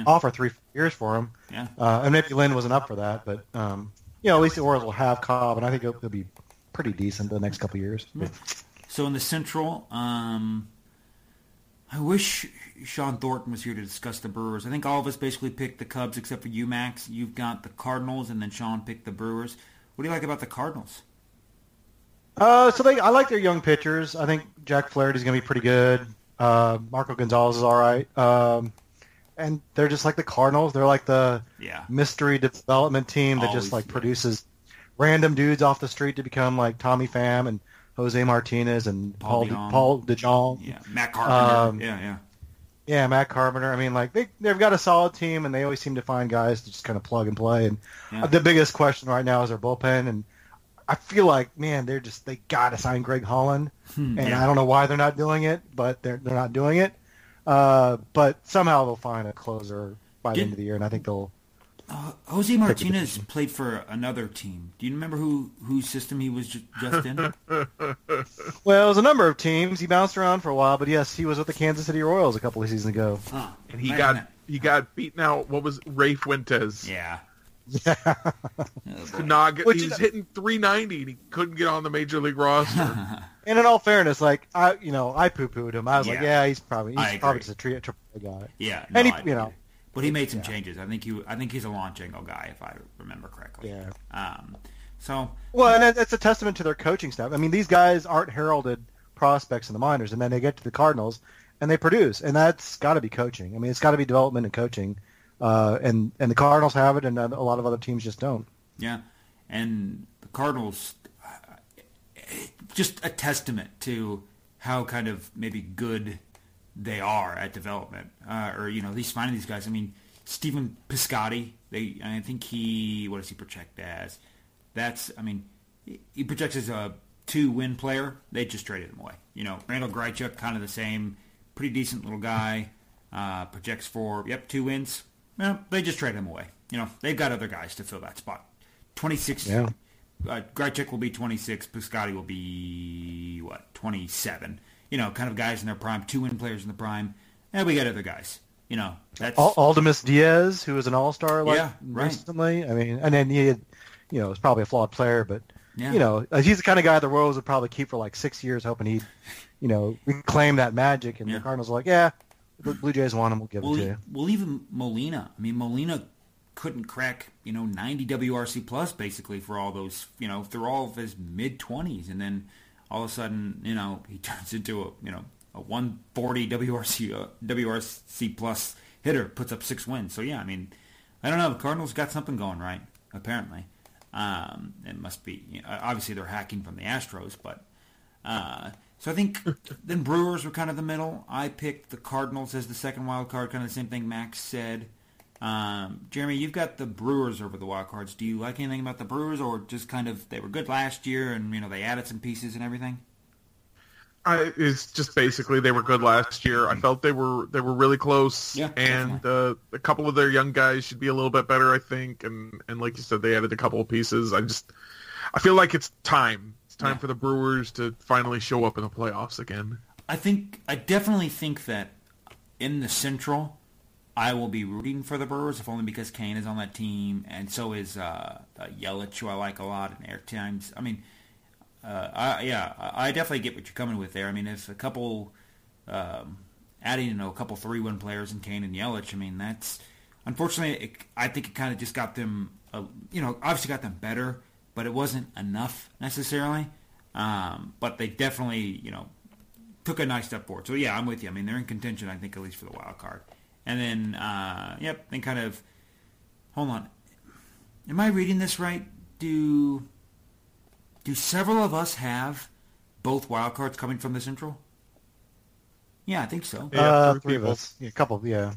offer 3 years for them? Yeah. And maybe Lynn wasn't up for that, but at least the Orioles will have Cobb, and I think it'll be pretty decent the next couple of years. Yeah. So in the Central, I wish Sean Thornton was here to discuss the Brewers. I think all of us basically picked the Cubs except for you, Max. You've got the Cardinals, and then Sean picked the Brewers. What do you like about the Cardinals? I like their young pitchers. I think Jack Flaherty's going to be pretty good. Marco Gonzalez is all right. And they're just like the Cardinals. They're like the mystery development team that produces random dudes off the street to become like Tommy Pham and Jose Martinez and Paul DeJong. Yeah, Matt Carpenter. Yeah, Matt Carpenter. They've got a solid team, and they always seem to find guys to just kind of plug and play. And the biggest question right now is their bullpen. And I feel like, they got to sign Greg Holland. I don't know why they're not doing it, but they're not doing it. But somehow they'll find a closer by the end of the year, and I think they'll. Jose Martinez played for another team. Do you remember whose system he was just in? Well, it was a number of teams. He bounced around for a while, but yes, he was with the Kansas City Royals a couple of seasons ago. And he got beaten out. What was Ray Fuentes? Yeah. He's hitting 390, and he couldn't get on the major league roster. And in all fairness, I poo-pooed him. I was he's probably just a triple guy. Yeah, no, and But he made some changes. I think he's a Lonchenko guy, if I remember correctly. Yeah. And that's a testament to their coaching staff. These guys aren't heralded prospects in the minors, and then they get to the Cardinals and they produce, and that's got to be coaching. It's got to be development and coaching, and the Cardinals have it, and a lot of other teams just don't. Yeah, and the Cardinals, just a testament to how kind of maybe good they are at development, at least finding these guys. Stephen Piscotty, I think what does he project as? He projects as a 2-win player. They just traded him away. Randall Grichuk, kind of the same, pretty decent little guy, projects for, 2 wins. Well, they just traded him away. They've got other guys to fill that spot. 26. Yeah. Grichuk will be 26. Piscotty will be, 27. Kind of guys in their prime, 2-win players in the prime, and we got other guys. That's Aldemus Diaz, who was an all-star recently. And then you know, is probably a flawed player, but, you know, he's the kind of guy the Royals would probably keep for like 6 years, hoping he'd, you know, reclaim that magic. And the Cardinals are like, the Blue Jays want him, we'll give him to you. We'll leave him Molina. I mean, Molina couldn't crack, you know, 90 WRC plus basically for all those, you know, through all of his mid-20s. And then all of a sudden, you know, he turns into a, you know, a 140 WRC plus hitter, puts up 6 wins. So, yeah, I mean, I don't know. The Cardinals got something going right, apparently. It must be, you know, obviously they're hacking from the Astros, but so I think then Brewers were kind of the middle. I picked the Cardinals as the second wild card, kind of the same thing Max said. Jeremy, you've got the Brewers over the wild cards. Do you like anything about the Brewers, or just kind of they were good last year and, you know, they added some pieces and everything? It's just basically they were good last year. I felt they were really close, and a couple of their young guys should be a little bit better, I think. And like you said, they added a couple of pieces. I feel like it's time. It's time for the Brewers to finally show up in the playoffs again. I definitely think that in the Central, I will be rooting for the Brewers, if only because Kane is on that team, and so is Yelich, who I like a lot, and Eric Thames. I mean. I definitely get what you're coming with there. I mean, if a couple, adding, you know, a couple 3-1 players in Kane and Yelich, I mean, that's, unfortunately, I think it kind of just got them, you know, obviously got them better, but it wasn't enough necessarily. But they definitely, you know, took a nice step forward. So, yeah, I'm with you. I mean, they're in contention, I think, at least for the wild card. And then, then kind of, hold on. Am I reading this right? Do several of us have both wild cards coming from the Central? Yeah, I think so. Three of us. Yeah, a couple, yeah.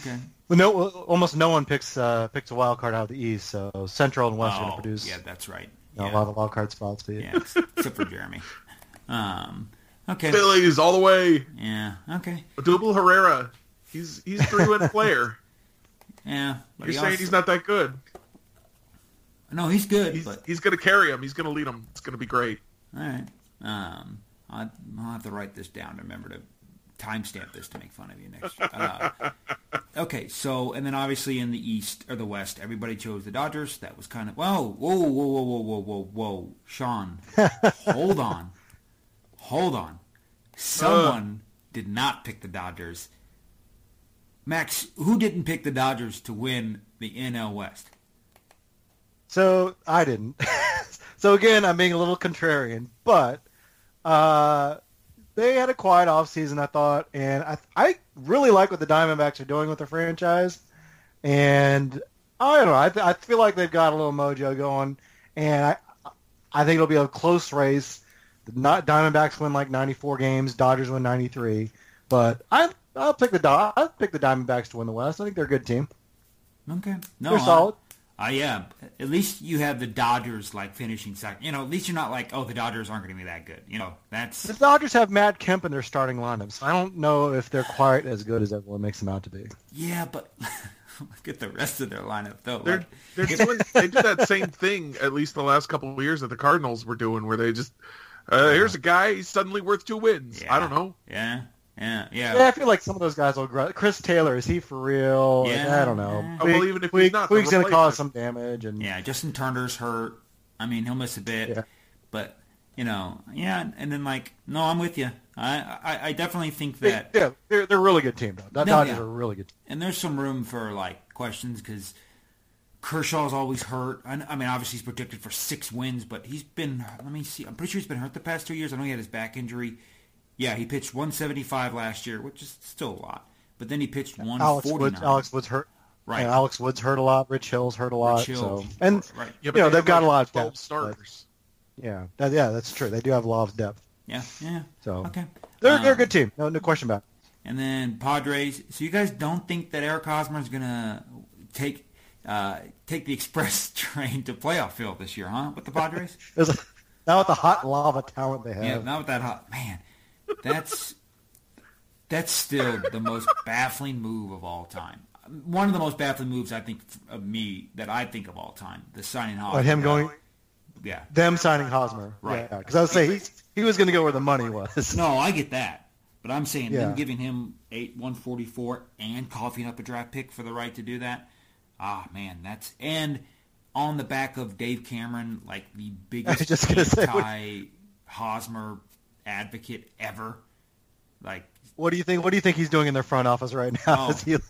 Okay. Well, almost no one picks a wild card out of the East, so Central and West are going to produce. Yeah, that's right. Yeah. A lot of wild card spots. Yeah, except for Jeremy. Okay. Phillies all the way. Yeah, okay. Odubel Herrera. He's a 3-win player. Yeah. You're saying he's not that good. No, he's good. He's going to carry him. He's going to lead him. It's going to be great. All right. I'll have to write this down to remember to timestamp this to make fun of you next week. Okay, so, and then obviously in the East or the West, everybody chose the Dodgers. That was kind of, whoa. Sean, hold on. Someone did not pick the Dodgers. Max, who didn't pick the Dodgers to win the NL West? So, I didn't. So, again, I'm being a little contrarian. But they had a quiet offseason, I thought. And I really like what the Diamondbacks are doing with the franchise. And I don't know. I feel like they've got a little mojo going. And I think it'll be a close race. Not Diamondbacks win like 94 games. Dodgers win 93. But I'll pick the Diamondbacks to win the West. I think they're a good team. Okay. No, they're solid. Yeah, at least you have the Dodgers, like, finishing second. You know, at least you're not like, oh, the Dodgers aren't going to be that good. You know, that's... The Dodgers have Matt Kemp in their starting lineup, so I don't know if they're quite as good as everyone makes them out to be. Yeah, but look at the rest of their lineup, though. They do that same thing, at least the last couple of years, that the Cardinals were doing, where they just, here's a guy, he's suddenly worth 2 wins. Yeah. I don't know. Yeah, I feel like some of those guys will grow. Chris Taylor, is he for real? Yeah, I don't know. Yeah. Well, even if he's not, Puig's going to cause some damage. And yeah, Justin Turner's hurt. I mean, he'll miss a bit. Yeah. But, you know, yeah, and then, like, no, I'm with you. I definitely think that... Yeah, they're a really good team, though. Dodgers are a really good team. And there's some room for, like, questions, because Kershaw's always hurt. I mean, obviously he's projected for 6 wins, but he's been... Let me see. I'm pretty sure he's been hurt the past 2 years. I know he had his back injury. Yeah, he pitched 175 last year, which is still a lot. But then he pitched 149. Alex Wood's hurt. Right. Yeah, Alex Wood's hurt a lot. Rich Hill's hurt a lot. So. And, you know, they've got a lot of 12 starters. That's true. They do have a lot of depth. Yeah. So okay. They're a good team. No question about it. And then Padres. So you guys don't think that Eric Hosmer is going to take the express train to playoff field this year, huh, with the Padres? Not with the hot lava talent they have. Yeah, not with that hot. Man. That's still the most baffling move of all time. One of the most baffling moves I think of all time. The signing Hosmer. But him going. Yeah. Them signing Hosmer. Right. Because I would say he was going to go where the money was. No, I get that, but I'm saying them giving him 144 and coughing up a draft pick for the right to do that. Ah man, that's and on the back of Dave Cameron, like the biggest anti-Hosmer advocate ever. Like, What do you think he's doing in their front office right now? He's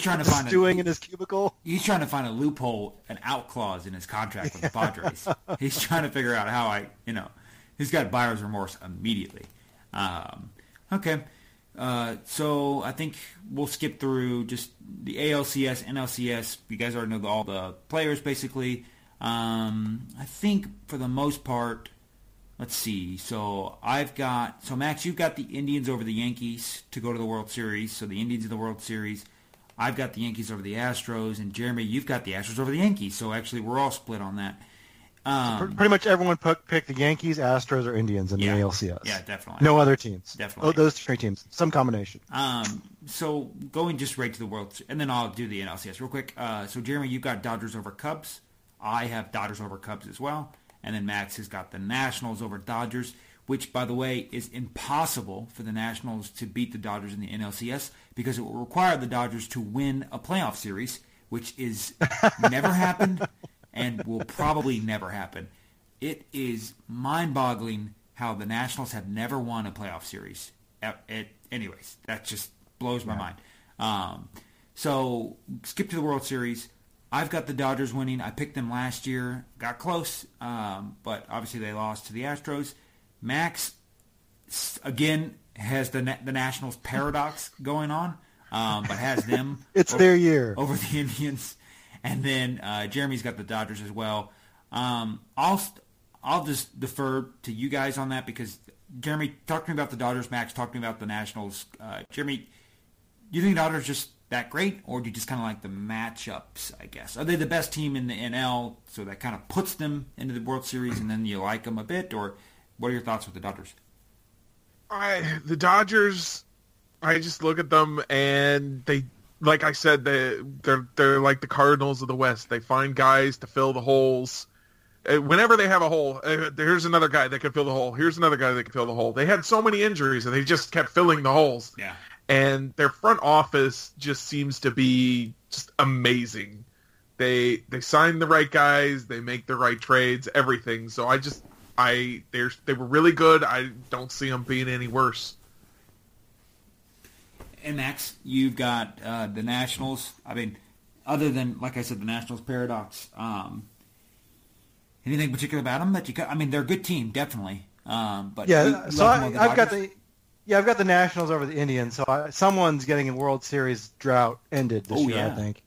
trying to find in his cubicle. He's trying to find a loophole, an out clause in his contract with the Padres. He's trying to figure out how he's got buyer's remorse immediately. So I think we'll skip through just the ALCS, NLCS. You guys already know all the players basically. I think for the most part. Let's see. So Max, you've got the Indians over the Yankees to go to the World Series. So the Indians in the World Series. I've got the Yankees over the Astros, and Jeremy, you've got the Astros over the Yankees. So actually, we're all split on that. So pretty much everyone picked the Yankees, Astros, or Indians in the ALCS. Yeah, definitely. No other teams. Definitely. Oh, those three teams, some combination. So going just right to the World Series, and then I'll do the NLCS real quick. So Jeremy, you've got Dodgers over Cubs. I have Dodgers over Cubs as well. And then Max has got the Nationals over Dodgers, which, by the way, is impossible for the Nationals to beat the Dodgers in the NLCS because it will require the Dodgers to win a playoff series, which is never happened and will probably never happen. It is mind-boggling how the Nationals have never won a playoff series. Anyways, that just blows my mind. So skip to the World Series. I've got the Dodgers winning. I picked them last year. Got close, but obviously they lost to the Astros. Max, again, has the Nationals paradox going on, but has them. It's their year. Over the Indians. And then Jeremy's got the Dodgers as well. I'll just defer to you guys on that because, Jeremy, talk to me about the Dodgers. Max, talk to me about the Nationals. Jeremy, do you think the Dodgers just that great, or do you just kind of like the matchups, I guess? Are they the best team in the NL, so that kind of puts them into the World Series, and then you like them a bit, or what are your thoughts with the Dodgers? The Dodgers, I just look at them, and they, like I said, they're like the Cardinals of the West. They find guys to fill the holes. Whenever they have a hole, here's another guy that can fill the hole. Here's another guy that can fill the hole. They had so many injuries, and they just kept filling the holes. Yeah. And their front office just seems to be just amazing. They sign the right guys, they make the right trades, everything. So they were really good. I don't see them being any worse. And Max, you've got the Nationals. I mean, other than like I said, the Nationals paradox. Anything particular about them that you? I mean, they're a good team, definitely. But yeah, so I've got the. Yeah, I've got the Nationals over the Indians, so someone's getting a World Series drought ended this year, I think.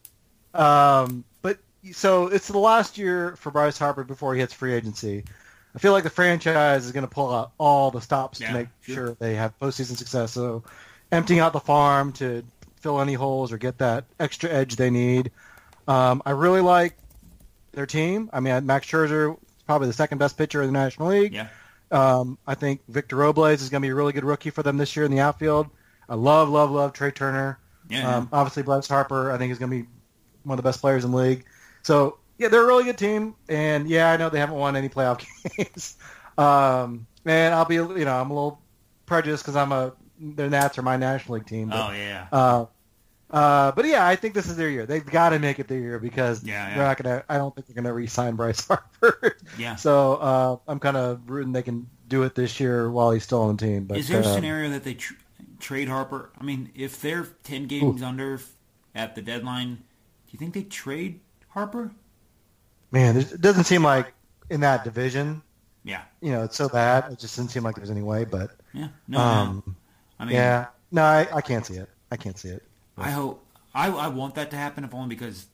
But so it's the last year for Bryce Harper before he hits free agency. I feel like the franchise is going to pull out all the stops to make sure they have postseason success. So emptying out the farm to fill any holes or get that extra edge they need. I really like their team. I mean, Max Scherzer is probably the second best pitcher in the National League. Yeah. I think Victor Robles is going to be a really good rookie for them this year in the outfield. I love Trey Turner. Yeah. Obviously, Bryce Harper, I think, is going to be one of the best players in the league. So, yeah, they're a really good team. And, yeah, I know they haven't won any playoff games. And I'll be, I'm a little prejudiced because their Nats are my National League team. But, but, yeah, I think this is their year. They've got to make it their year because they're not going to – I don't think they're going to re-sign Bryce Harper. Yeah. So I'm kind of rooting they can do it this year while he's still on the team. But, is there a scenario that they trade Harper? I mean, if they're 10 games under at the deadline, do you think they trade Harper? Man, it doesn't seem like in that division. Yeah. It's so bad. It just doesn't seem like there's any way. But, yeah. No, I mean, yeah. No, I can't see it. I hope I want that to happen, if only because,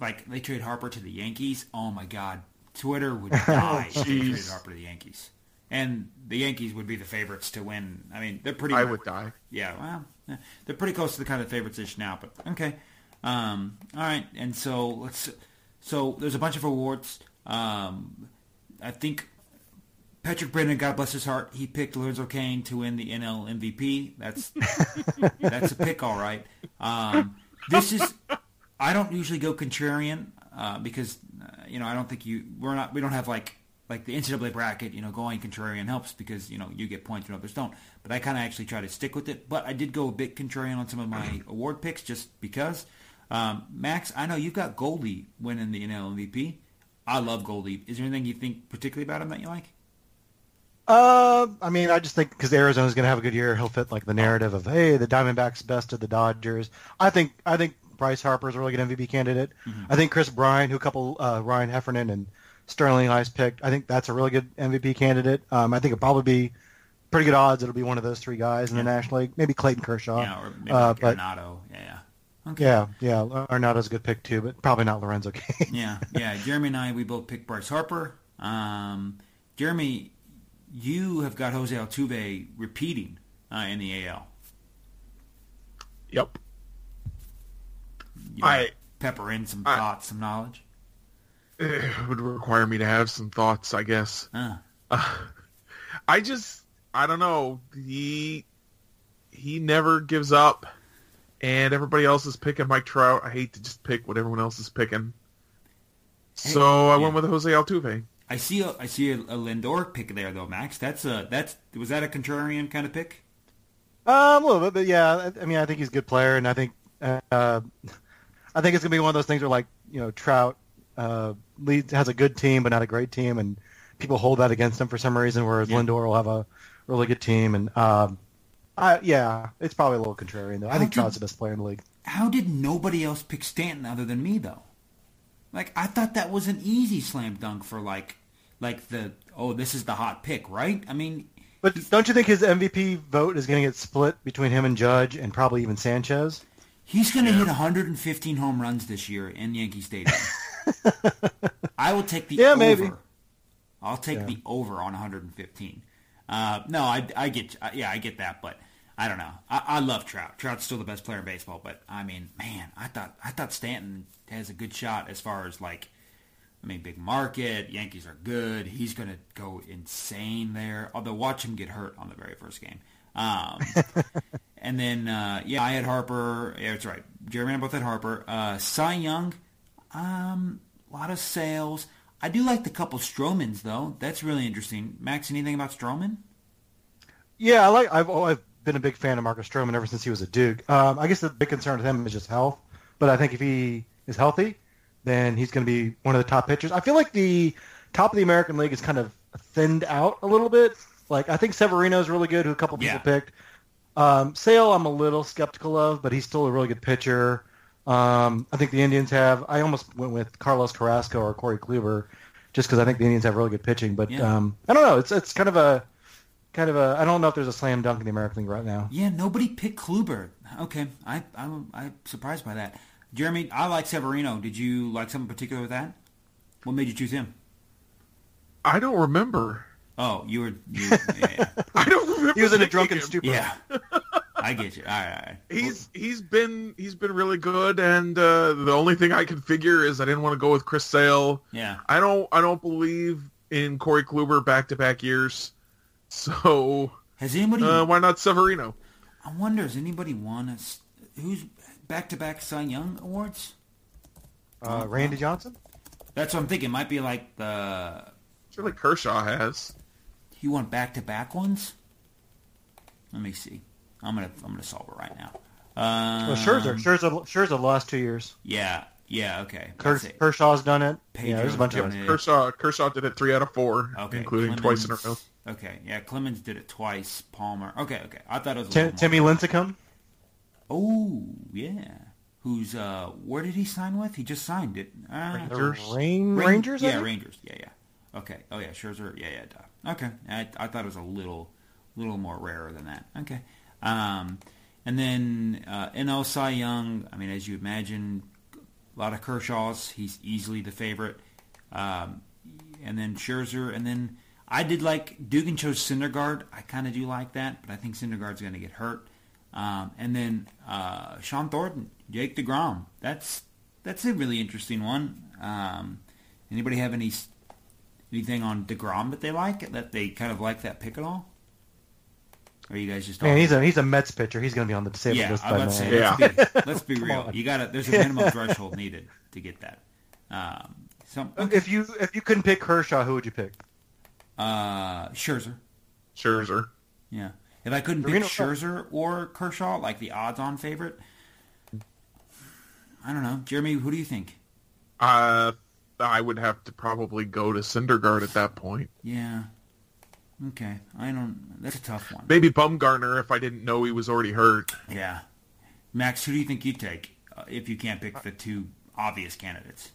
like, they trade Harper to the Yankees. Oh my God, Twitter would die if they traded Harper to the Yankees, and the Yankees would be the favorites to win. I mean, they're pretty. I would die. Yeah, well, they're pretty close to the kind of favorites-ish now. But okay, all right. And so let's. So there's a bunch of awards. I think Patrick Brennan, God bless his heart, he picked Lorenzo Cain to win the NL MVP. That's a pick, all right. I don't usually go contrarian because I don't think we don't have like the NCAA bracket. Going contrarian helps because you get points and others don't. But I kind of actually try to stick with it. But I did go a bit contrarian on some of my award picks just because. Max, I know you've got Goldie winning the NL MVP. I love Goldie. Is there anything you think particularly about him that you like? I mean, I just think because Arizona's going to have a good year, he'll fit like the narrative of, hey, the Diamondbacks bested the Dodgers. I think Bryce Harper's a really good MVP candidate. Mm-hmm. I think Chris Bryant, who a couple Ryan Heffernan and Sterling Ice picked, I think that's a really good MVP candidate. I think it'll probably be pretty good odds it'll be one of those three guys in the National League. Maybe Clayton Kershaw. Yeah, or maybe Arenado. Yeah. Okay. Yeah. Arenado's a good pick too, but probably not Lorenzo Cain. Yeah. Jeremy and I, we both picked Bryce Harper. Jeremy, you have got Jose Altuve repeating in the AL. Yep. You I pepper in some thoughts, some knowledge. It would require me to have some thoughts, I guess. I don't know. He never gives up, and everybody else is picking Mike Trout. I hate to just pick what everyone else is picking. So I went with Jose Altuve. I see a Lindor pick there though, Max. Was that a contrarian kind of pick? A little bit, but yeah. I mean, I think he's a good player, and I think it's gonna be one of those things where, like, you know, Trout has a good team but not a great team, and people hold that against him for some reason. Whereas Lindor will have a really good team, and it's probably a little contrarian though. I think Trout's the best player in the league. How did nobody else pick Stanton other than me though? Like, I thought that was an easy slam dunk for this is the hot pick, right? I mean, but don't you think his MVP vote is going to get split between him and Judge and probably even Sanchez? He's going to hit 115 home runs this year in Yankee Stadium. I will take the over. Maybe. I'll take the over on 115. No, I get that, but I don't know. I love Trout. Trout's still the best player in baseball, but I mean, man, I thought Stanton has a good shot as far as, like, I mean, big market, Yankees are good. He's going to go insane there. Although, watch him get hurt on the very first game. And then, I had Harper. Yeah, that's right. Jeremy and I both had Harper. Cy Young, a lot of sales. I do like the couple Stromans, though. That's really interesting. Max, anything about Stroman? Yeah, I've been a big fan of Marcus Stroman ever since he was a Duke. I guess the big concern with him is just health. But I think if he is healthy, then he's going to be one of the top pitchers. I feel like the top of the American League is kind of thinned out a little bit. Like, I think Severino's really good, who a couple people picked. Sale I'm a little skeptical of, but he's still a really good pitcher. I think the Indians have – I almost went with Carlos Carrasco or Corey Kluber just because I think the Indians have really good pitching. But I don't know. It's kind of a – I don't know if there's a slam dunk in the American League right now. Yeah, nobody picked Kluber. Okay, I'm surprised by that. Jeremy, I like Severino. Did you like something particular with that? What made you choose him? I don't remember. Oh, you were I don't remember. He was in a drunken stupor. Yeah. I get you. All right. He's been really good, and the only thing I could figure is I didn't want to go with Chris Sale. Yeah. I don't believe in Corey Kluber back-to-back years. So has anybody why not Severino? I wonder, has anybody won who's back-to-back Cy Young awards? Randy Johnson? That's what I'm thinking. Might be like the surely Kershaw has. He won back-to-back ones? Let me see. I'm gonna solve it right now. Scherzer lost 2 years. Yeah, okay. Kershaw's done it. Pedro's there's a bunch of them. Kershaw did it 3 out of 4, okay, including Clemens, twice in a row. Okay, yeah, Clemens did it twice. Palmer. Okay. I thought it was Timmy Lincecum. Oh yeah. Who's where did he sign with? He just signed it. Rangers. Yeah, Rangers. Yeah. Okay. Oh yeah, Scherzer. Yeah. Okay. I thought it was a little more rarer than that. Okay. And then NL Cy Young, I mean, as you imagine, a lot of Kershaws. He's easily the favorite. And then Scherzer. And then I did like Dugan chose Syndergaard. I kind of do like that, but I think Syndergaard's going to get hurt. And then Sean Thornton, Jake DeGrom. That's a really interesting one. Anybody have anything on DeGrom that they like? That they kind of like that pick at all? Or you guys just talking? Man, he's a Mets pitcher. He's going to be on the disabled list by now. Yeah, let's be real. You got there's a minimum threshold needed to get that. If you couldn't pick Kershaw, who would you pick? Scherzer. Yeah. If I couldn't pick Scherzer or Kershaw, like the odds-on favorite, I don't know. Jeremy, who do you think? I would have to probably go to Syndergaard at that point. Yeah. Okay. That's a tough one. Maybe Bumgarner if I didn't know he was already hurt. Yeah. Max, who do you think you'd take if you can't pick the two obvious candidates?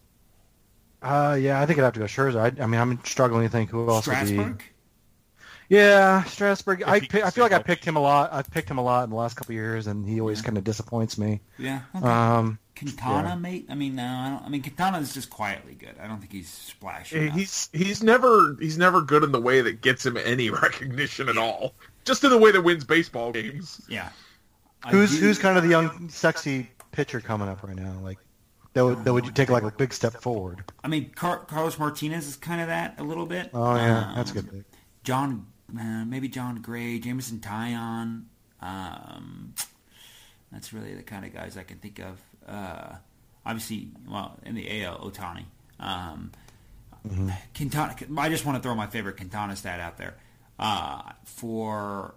Yeah, I think I'd have to go Scherzer. I mean, I'm struggling to think who else would be. Yeah, Strasburg. I feel like I picked him a lot. I've picked him a lot in the last couple of years, and he always kind of disappoints me. Yeah. Okay. Quintana, mate. I mean, no. I mean, Quintana is just quietly good. I don't think he's splashing. He's never good in the way that gets him any recognition at all. Just in the way that wins baseball games. Yeah. Who's kind of the young, sexy pitcher coming up right now? Like that would take like a big step forward. I mean, Carlos Martinez is kind of that a little bit. Oh yeah, that's a good pick. Maybe John Gray, Jameson Taillon. That's really the kind of guys I can think of. Obviously, well, in the AL, Ohtani. Quintana, I just want to throw my favorite Quintana stat out there. For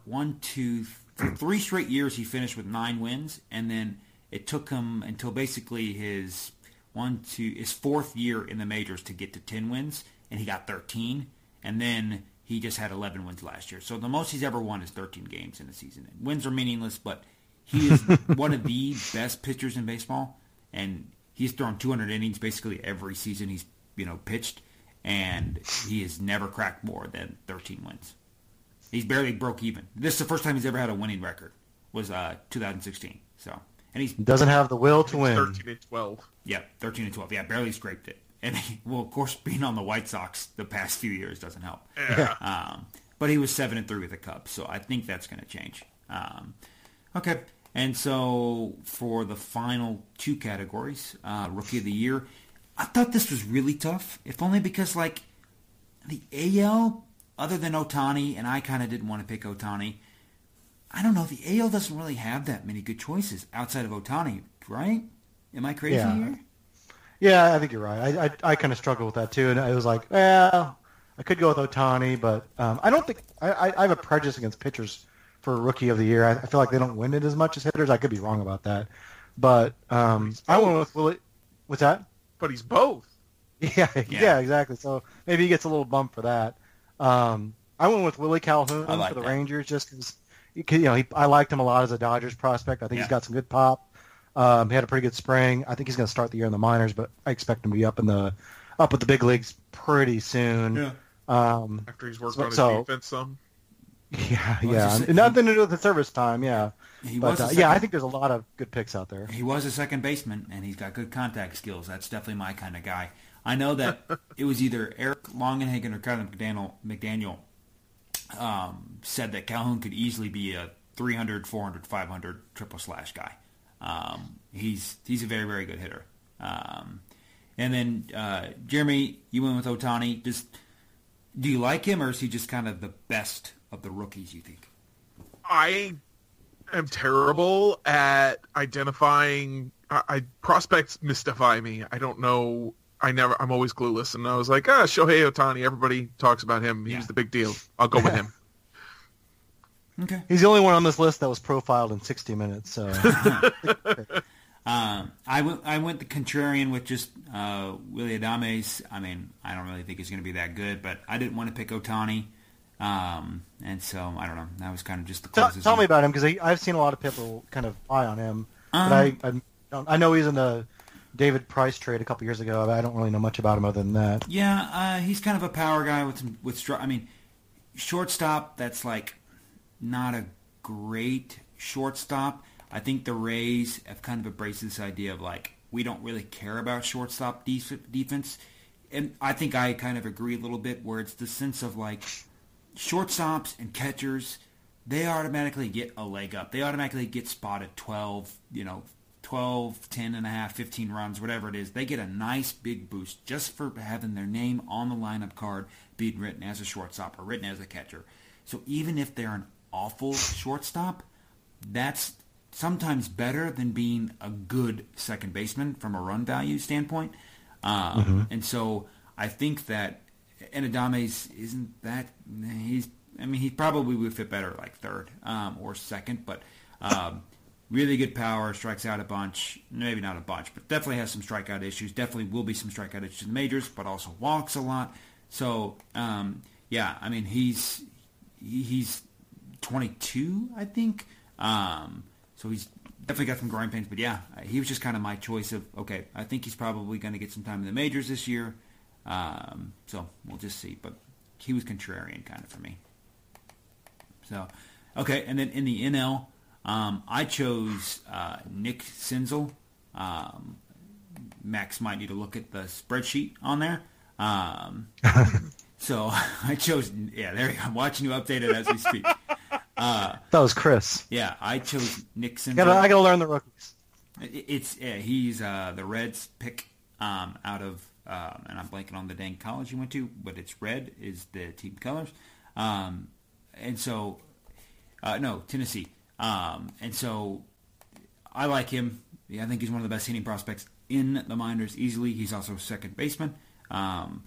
3 straight years, he finished with 9 wins, and then it took him until basically his 4th year in the majors to get to 10 wins, and he got 13, and then he just had 11 wins last year. So the most he's ever won is 13 games in a season. And wins are meaningless, but he is one of the best pitchers in baseball. And he's thrown 200 innings basically every season he's pitched. And he has never cracked more than 13 wins. He's barely broke even. This is the first time he's ever had a winning record, was 2016. So, and he doesn't have the will to win. 13-12. Yeah, 13-12. Yeah, barely scraped it. And, of course, being on the White Sox the past few years doesn't help. Yeah. But he was 7-3 with the Cubs, so I think that's going to change. Okay, and so for the final 2 categories, Rookie of the Year, I thought this was really tough, if only because, the AL, other than Ohtani, and I kind of didn't want to pick Ohtani, I don't know, the AL doesn't really have that many good choices outside of Ohtani, right? Am I crazy here? Yeah, I think you're right. I kind of struggled with that, too. And I was like, well, I could go with Ohtani, but I don't think – I have a prejudice against pitchers for Rookie of the Year. I feel like they don't win it as much as hitters. I could be wrong about that. But I went with Willie – what's that? But he's both. Yeah, exactly. So maybe he gets a little bump for that. I went with Willie Calhoun for the Rangers just because, I liked him a lot as a Dodgers prospect. I think he's got some good pop. He had a pretty good spring. I think he's going to start the year in the minors, but I expect him to be up with the big leagues pretty soon. Yeah. After he's worked on his defense some. Yeah. Nothing to do with the service time, yeah. I think there's a lot of good picks out there. He was a second baseman, and he's got good contact skills. That's definitely my kind of guy. I know that it was either Eric Longenhagen or Kevin McDaniel said that Calhoun could easily be a 300, 400, 500 triple slash guy. He's a very, very good hitter. And then, Jeremy, you went with Ohtani. Do you like him, or is he just kind of the best of the rookies, you think? I am terrible at identifying. Prospects mystify me. I don't know. I'm always clueless. And I was like, Shohei Ohtani. Everybody talks about him. He was the big deal. I'll go with him. Okay. He's the only one on this list that was profiled in 60 Minutes. So, I went the contrarian with just Willy Adames. I mean, I don't really think he's going to be that good, but I didn't want to pick Ohtani, and so I don't know. That was kind of just the closest. Tell me about him because I've seen a lot of people kind of eye on him. I know he's in the David Price trade a couple years ago. But I don't really know much about him other than that. Yeah, he's kind of a power guy shortstop. That's like. Not a great shortstop. I think the Rays have kind of embraced this idea of we don't really care about shortstop defense. And I think I kind of agree a little bit where it's the sense of shortstops and catchers, they automatically get a leg up. They automatically get spotted 12, 10 and a half, 15 runs, whatever it is. They get a nice big boost just for having their name on the lineup card being written as a shortstop or written as a catcher. So even if they're an awful shortstop, that's sometimes better than being a good second baseman from a run value standpoint. And so I think that Adames isn't that he probably would fit better third or second, but Really good power, strikes out a bunch. Maybe not a bunch, but definitely has some strikeout issues. Definitely will be some strikeout issues in the majors, but also walks a lot. So, yeah, I mean, he's 22, I think. So he's definitely got some growing pains. But, yeah, he was just kind of my choice of, okay, I think he's probably going to get some time in the majors this year. So we'll just see. But he was contrarian kind of for me. So, okay, and then in the NL... I chose Nick Senzel. Max might need to look at the spreadsheet on there. So I chose... Yeah, there you go. I'm watching you update it as we speak. That was Chris. Yeah, I chose Nick Senzel. I gotta learn the rookies. He's the Reds pick out of... and I'm blanking on the dang college he went to, but it's red is the team colors. And so... no, Tennessee... and so I like him. Yeah, I think he's one of the best hitting prospects in the minors easily. He's also a second baseman. And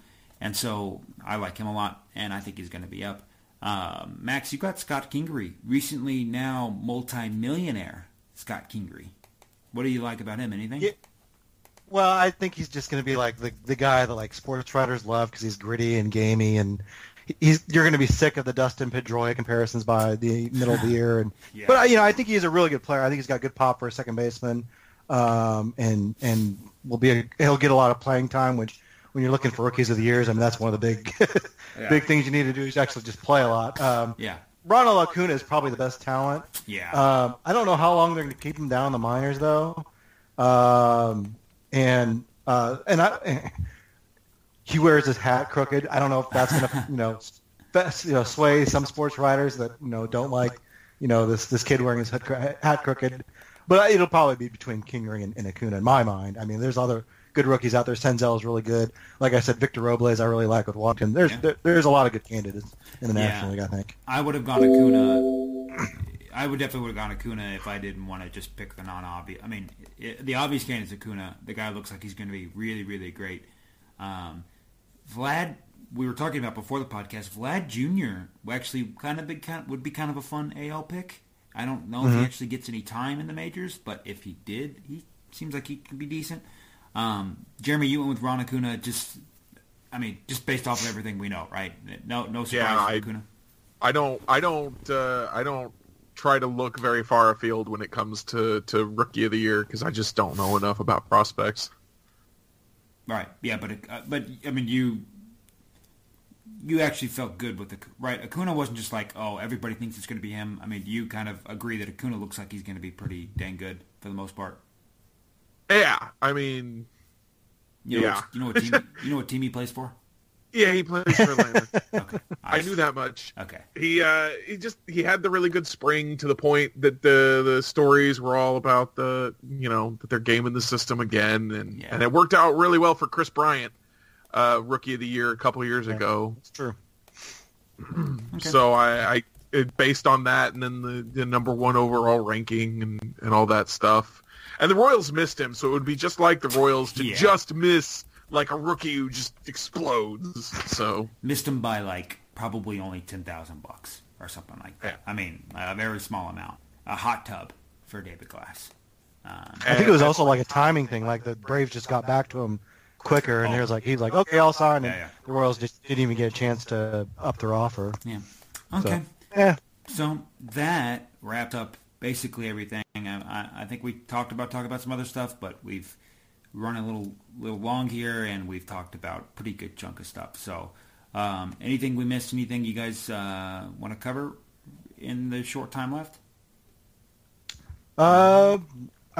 so I like him a lot, and I think he's going to be up. Max, you got Scott Kingery, recently now multi-millionaire Scott Kingery. What do you like about him? Anything? Yeah. Well, I think he's just going to be like the guy that like sports writers love because he's gritty and gamey and – You're going to be sick of the Dustin Pedroia comparisons by the middle of the year, and yeah. But I think he's a really good player. I think he's got good pop for a second baseman, and will be he'll get a lot of playing time. Which when you're looking for rookies of the years, that's one of the big big things you need to do is actually just play a lot. Yeah, Ronald Acuna is probably the best talent. Yeah, I don't know how long they're going to keep him down in the minors though, He wears his hat crooked. I don't know if that's going to, sway some sports writers that, don't like, this kid wearing his hat crooked. But it'll probably be between Kingery and Acuna in my mind. I mean, there's other good rookies out there. Senzel is really good. Like I said, Victor Robles I really like with Washington. There's a lot of good candidates in the National League, I think. I would have gone Acuna. I would definitely would have gone Acuna if I didn't want to just pick the non-obvious. I mean, the obvious candidate is Acuna. The guy looks like he's going to be really, really great. Vlad, we were talking about before the podcast, Vlad Jr. actually would be kind of a fun AL pick. I don't know if he actually gets any time in the majors, but if he did, he seems like he could be decent. Jeremy, you went with Ron Acuna just based off of everything we know, right? No surprise with Acuna. I don't try to look very far afield when it comes to Rookie of the Year because I just don't know enough about prospects. Right, yeah, but I mean, you actually felt good with Acuna wasn't just like, oh, everybody thinks it's going to be him. I mean, you kind of agree that Acuna looks like he's going to be pretty dang good for the most part. Yeah, I mean, you know what team he plays for? Yeah, he plays for Atlanta. Okay, I knew that much. Okay, he had the really good spring to the point that the stories were all about that they're gaming the system again, and it worked out really well for Chris Bryant, Rookie of the Year a couple years ago. It's true. Okay. So I based on that, and then the number one overall ranking and all that stuff, and the Royals missed him, so it would be just like the Royals to just miss. Like a rookie who just explodes. So missed him by probably only $10,000 or something like that. Yeah. I mean, a very small amount. A hot tub for David Glass. I think it was also like a timing thing. Like the Braves just got back to him quicker, and he's like, okay, I'll sign. And the Royals just didn't even get a chance to up their offer. Yeah. Okay. So, so that wrapped up basically everything. I think we talked about some other stuff, but we've run a little long here, and we've talked about a pretty good chunk of stuff. So anything we missed, anything you guys want to cover in the short time left? I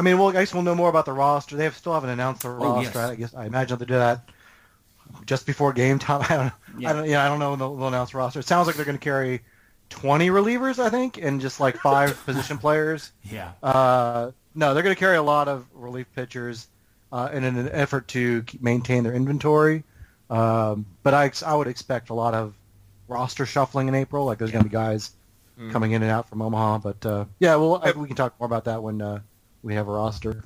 guess we'll know more about the roster. They still haven't announced the roster. Yes. I guess I imagine they'll do that just before game time. I don't know when they'll announce the roster. It sounds like they're going to carry 20 relievers, I think, and just like 5 position players. Yeah. No, they're going to carry a lot of relief pitchers. In an effort to maintain their inventory. But I would expect a lot of roster shuffling in April. Like there's going to be guys coming in and out from Omaha. But, we can talk more about that when we have a roster.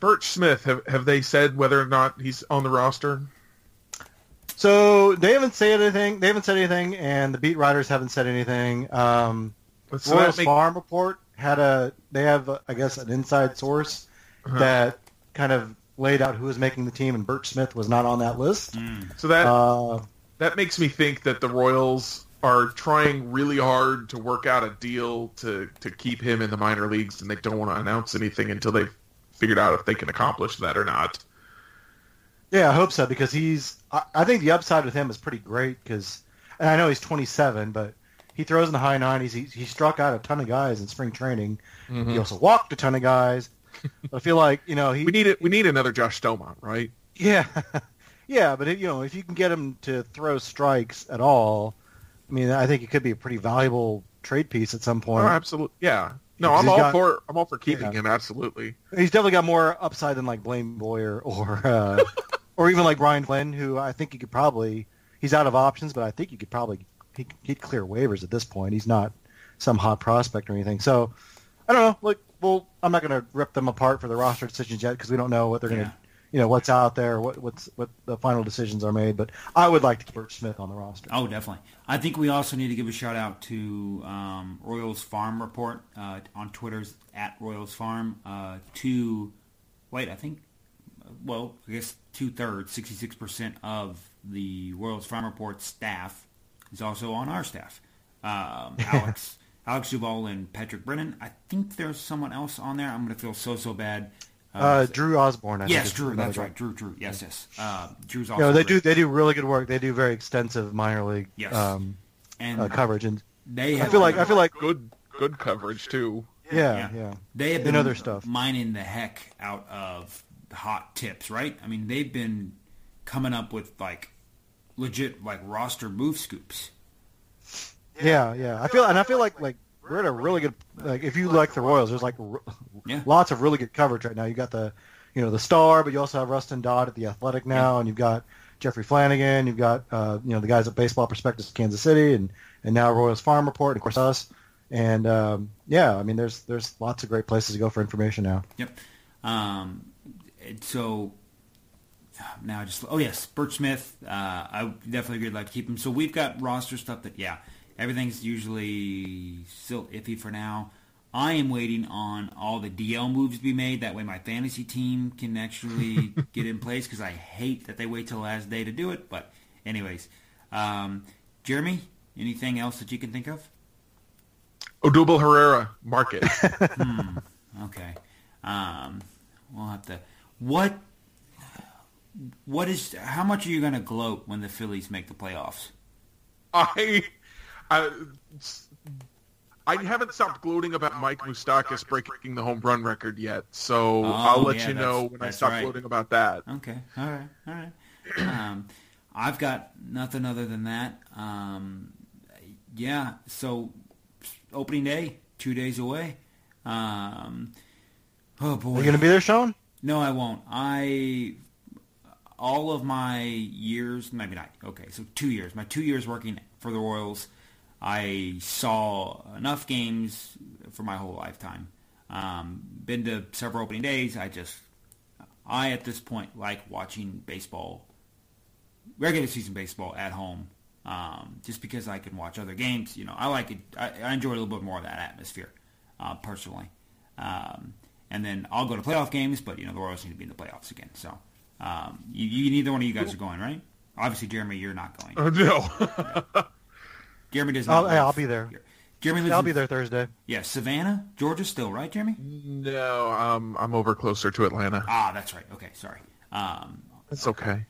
Burch Smith, have they said whether or not he's on the roster? So they haven't said anything. They haven't said anything, and the beat writers haven't said anything. Royals Farm Report had a I guess an inside source that kind of laid out who was making the team, and Burch Smith was not on that list. So that that makes me think that the Royals are trying really hard to work out a deal to keep him in the minor leagues, and they don't want to announce anything until they've figured out if they can accomplish that or not. Yeah, I hope so, because he's I think the upside with him is pretty great, because, and I know he's 27, but he throws in the high 90s. He struck out a ton of guys in spring training. He also walked a ton of guys. But I feel like, you know, he... We need another Josh Stelmont, right? Yeah. Yeah, but, you know, if you can get him to throw strikes at all, I mean, I think it could be a pretty valuable trade piece at some point. Oh, absolutely. Yeah. No, I'm all for keeping him, absolutely. He's definitely got more upside than, like, Blaine Boyer or even, like, Ryan Flynn, who I think he could probably... He's out of options, but I think you could probably... He'd clear waivers at this point. He's not some hot prospect or anything. So, I don't know. Like, well, I'm not going to rip them apart for the roster decisions yet, because we don't know what they're going to, you know, what's out there, what the final decisions are made. But I would like to keep Burch Smith on the roster. Oh, definitely. I think we also need to give a shout out to Royals Farm Report on Twitter's @RoyalsFarm. I guess 2/3, 66% of the Royals Farm Report staff. He's also on our staff. Alex Duval and Patrick Brennan. I think there's someone else on there. I'm going to feel so bad. Drew Osborne. Drew. That's right. Drew. Yes. Drew's also. No, they do really good work. They do very extensive minor league coverage, and they have I feel like good coverage too. Yeah. They have been other stuff. Mining the heck out of hot tips, right? I mean, they've been coming up with legit roster move scoops. Yeah. I feel like we're at a really good if you like the Royals, there's lots of really good coverage right now. You got the Star, but you also have Rustin Dodd at the Athletic now, and you've got Jeffrey Flanagan, you've got the guys at Baseball Prospectus Kansas City, and now Royals Farm Report, and of course us. And I mean, there's lots of great places to go for information now. Yep. So. Now Burch Smith. I definitely would like to keep him. So we've got roster stuff that, everything's usually still iffy for now. I am waiting on all the DL moves to be made. That way my fantasy team can actually get in place, because I hate that they wait till the last day to do it. But anyways, Jeremy, anything else that you can think of? Odubel Herrera, market. Okay. We'll have to... How much are you going to gloat when the Phillies make the playoffs? I haven't stopped gloating about Mike Moustakas breaking the home run record yet, so I'll let you know when I stop gloating about that. Okay, all right. I've got nothing other than that. So opening day, 2 days away. Oh boy, are you going to be there, Sean? No, I won't. All of my years, maybe not. Okay, so 2 years. My 2 years working for the Royals, I saw enough games for my whole lifetime. Been to several opening days. I at this point like watching baseball, regular season baseball at home, just because I can watch other games. You know, I like it. I enjoy a little bit more of that atmosphere, personally. And then I'll go to playoff games, but you know the Royals need to be in the playoffs again, so. Neither one of you guys are going, right? Obviously, Jeremy, you're not going. No. Yeah. Jeremy does not. I'll be there. Jeremy lives be there Thursday. Yeah, Savannah, Georgia still, right, Jeremy? No, I'm over closer to Atlanta. That's right. Okay, sorry. That's okay.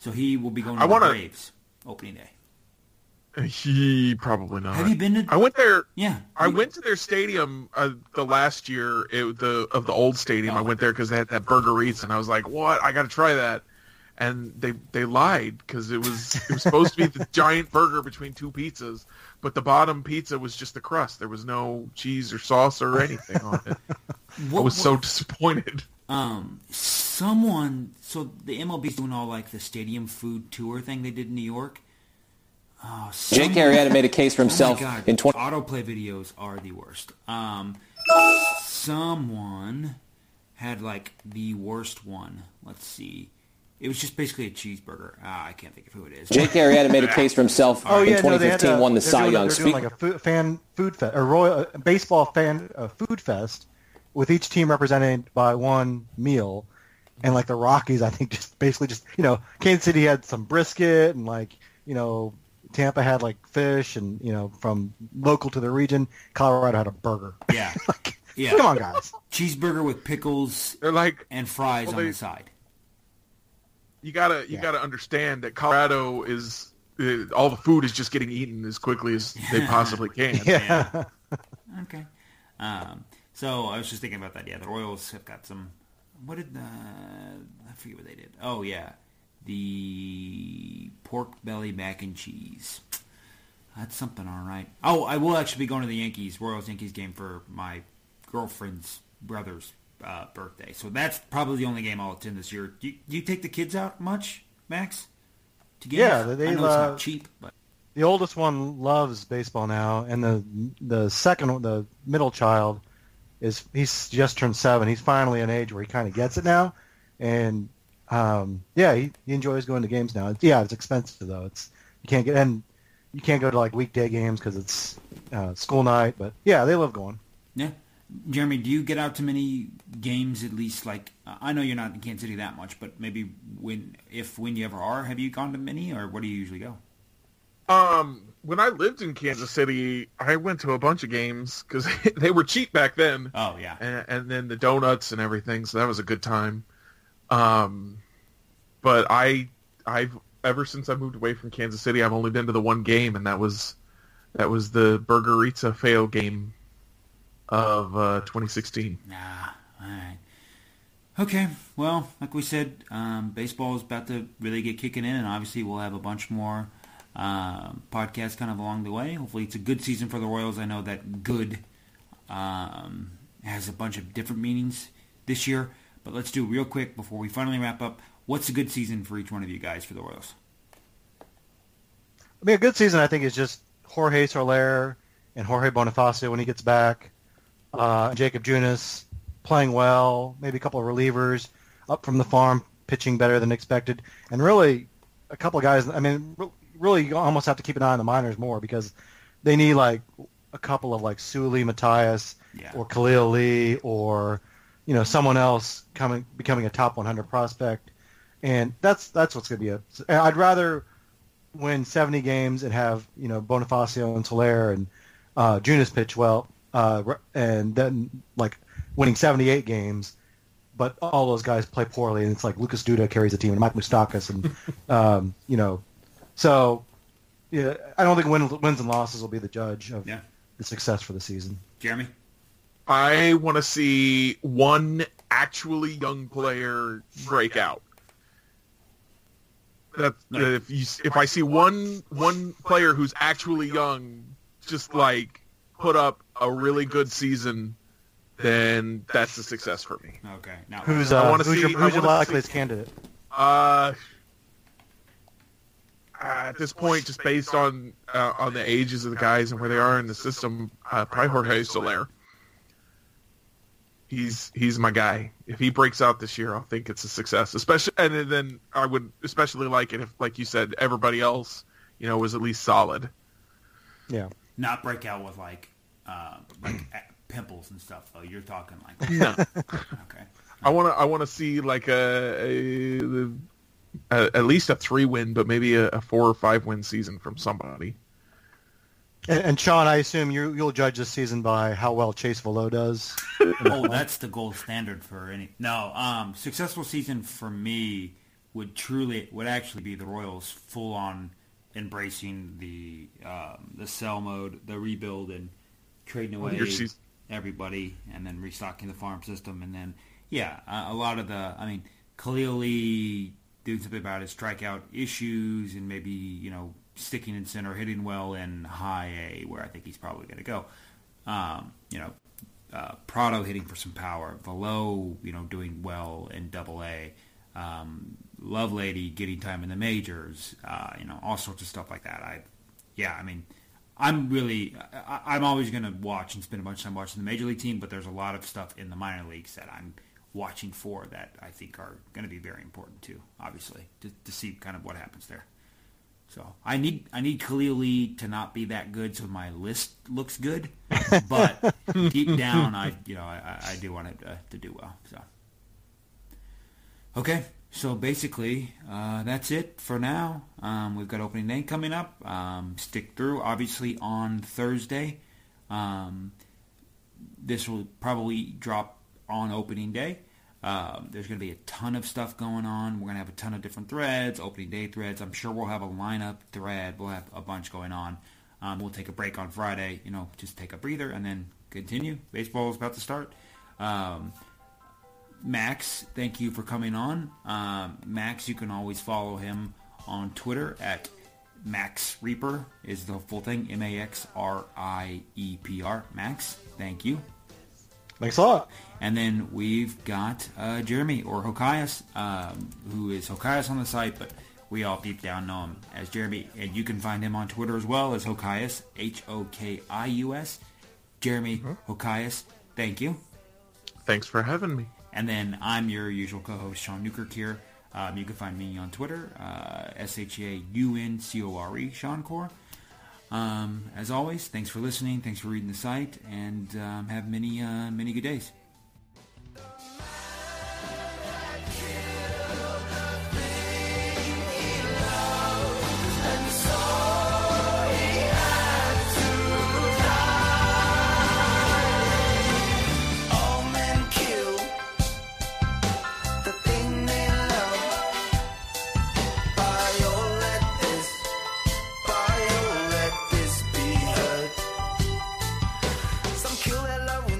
So he will be going to the Braves opening day. He probably not. Have you been to... I went there. Yeah. I went to their stadium the last year of the old stadium. I went there because they had that burgeritas, and I was like, what? I got to try that. And they lied, because it was supposed to be the giant burger between two pizzas, but the bottom pizza was just the crust. There was no cheese or sauce or anything on it. I was so disappointed. So the MLB's doing all the stadium food tour thing they did in New York. Jake Arrieta made a case for himself in 20... Autoplay videos are the worst. Someone had, the worst one. Let's see. It was just basically a cheeseburger. I can't think of who it is. Jake Arrieta made a case for himself in 2015, won the Cy Young. They're doing like a food fest, a baseball fan food fest, with each team represented by one meal. And like the Rockies, I think just Kansas City had some brisket, and Tampa had like fish, and from local to the region, Colorado had a burger. Yeah, come on, guys. Cheeseburger with pickles and fries on the side. You gotta understand that Colorado is all the food is just getting eaten as quickly as they possibly can. Yeah. Okay. So I was just thinking about that. Yeah, the Orioles have got some. What did I forget what they did? Oh yeah, the pork belly mac and cheese. That's something, all right. Oh, I will actually be going to the Royals Yankees game for my girlfriend's brother's birthday. So that's probably the only game I'll attend this year. Do you take the kids out much, Max? To games? Yeah, I know it's not cheap, but the oldest one loves baseball now, and the middle child. He's just turned 7. He's finally an age where he kind of gets it now, and he enjoys going to games now. It's expensive though. You can't go to like weekday games because it's school night. But yeah, they love going. Yeah, Jeremy, do you get out to many games at least? I know you're not in Kansas City that much, but maybe when you ever are, have you gone to many, or where do you usually go? When I lived in Kansas City, I went to a bunch of games because they were cheap back then. Oh, yeah. And then the donuts and everything, so that was a good time. But I've ever since I moved away from Kansas City, I've only been to the one game, and that was the Burgerita fail game of 2016. Ah, all right. Okay, well, like we said, baseball is about to really get kicking in, and obviously we'll have a bunch more podcast kind of along the way. Hopefully it's a good season for the Royals. I know that good has a bunch of different meanings this year, but let's do real quick before we finally wrap up. What's a good season for each one of you guys for the Royals? I mean, a good season I think is just Jorge Soler and Jorge Bonifacio when he gets back, Jake Junis playing well, maybe a couple of relievers up from the farm pitching better than expected, and really a couple of guys. I mean, really, you almost have to keep an eye on the minors more because they need like a couple of like Suli Matias or Khalil Lee or someone else becoming a top 100 prospect, and that's what's going to be I'd rather win 70 games and have Bonifacio and Soler and Junis pitch well, and then like winning 78 games, but all those guys play poorly and it's like Lucas Duda carries the team and Mike Moustakas and So, yeah, I don't think wins and losses will be the judge of the success for the season. Jeremy? I want to see one actually young player break out. If I see one player who's actually young just, put up a really good season, then that's a success for me. Okay. Now, who's your likeliest candidate? At this point, just based on the ages of the guys and where they are in the system, probably Jorge Soler. He's my guy. If he breaks out this year, I think it's a success. And then I would especially like it if, like you said, everybody else, was at least solid. Yeah. Not break out with pimples and stuff. Though you're talking like no. Okay. I wanna see like a at least a 3-win, but maybe a 4 or 5-win season from somebody. And Sean, I assume you'll judge this season by how well Chase Velo does. That's the gold standard for any. No, successful season for me would actually be the Royals full on embracing the sell mode, the rebuild, and trading away everybody, and then restocking the farm system, and then a lot of the. I mean, Khalil Lee doing something about his strikeout issues and maybe, sticking in center, hitting well in high A, where I think he's probably going to go. Prado hitting for some power. Velo, doing well in double A. Lovelady getting time in the majors. All sorts of stuff like that. I'm always going to watch and spend a bunch of time watching the major league team, but there's a lot of stuff in the minor leagues that I'm watching for that I think are going to be very important too, obviously, to see kind of what happens there. So I need Khalil Lee to not be that good so my list looks good, but deep down I do want it to do well. So okay, so basically that's it for now. We've got opening day coming up. Stick through obviously on Thursday. This will probably drop on opening day. There's going to be a ton of stuff going on. We're going to have a ton of different threads, opening day threads. I'm sure we'll have a lineup thread. We'll have a bunch going on. We'll take a break on Friday, just take a breather and then continue. Baseball is about to start. Max, thank you for coming on. Max, you can always follow him on Twitter at Max Rieper is the full thing, Maxrieper. Max, thank you. Thanks a lot. And then we've got Jeremy, or Hokaias, who is Hokaias on the site, but we all deep down know him as Jeremy. And you can find him on Twitter as well as Hokaias, H-O-K-I-U-S. Jeremy Hokaias, thank you. Thanks for having me. And then I'm your usual co-host, Sean Newkirk here. You can find me on Twitter, S-H-A-U-N-C-O-R-E, Sean Core. As always, thanks for listening, thanks for reading the site, and have many good days. I love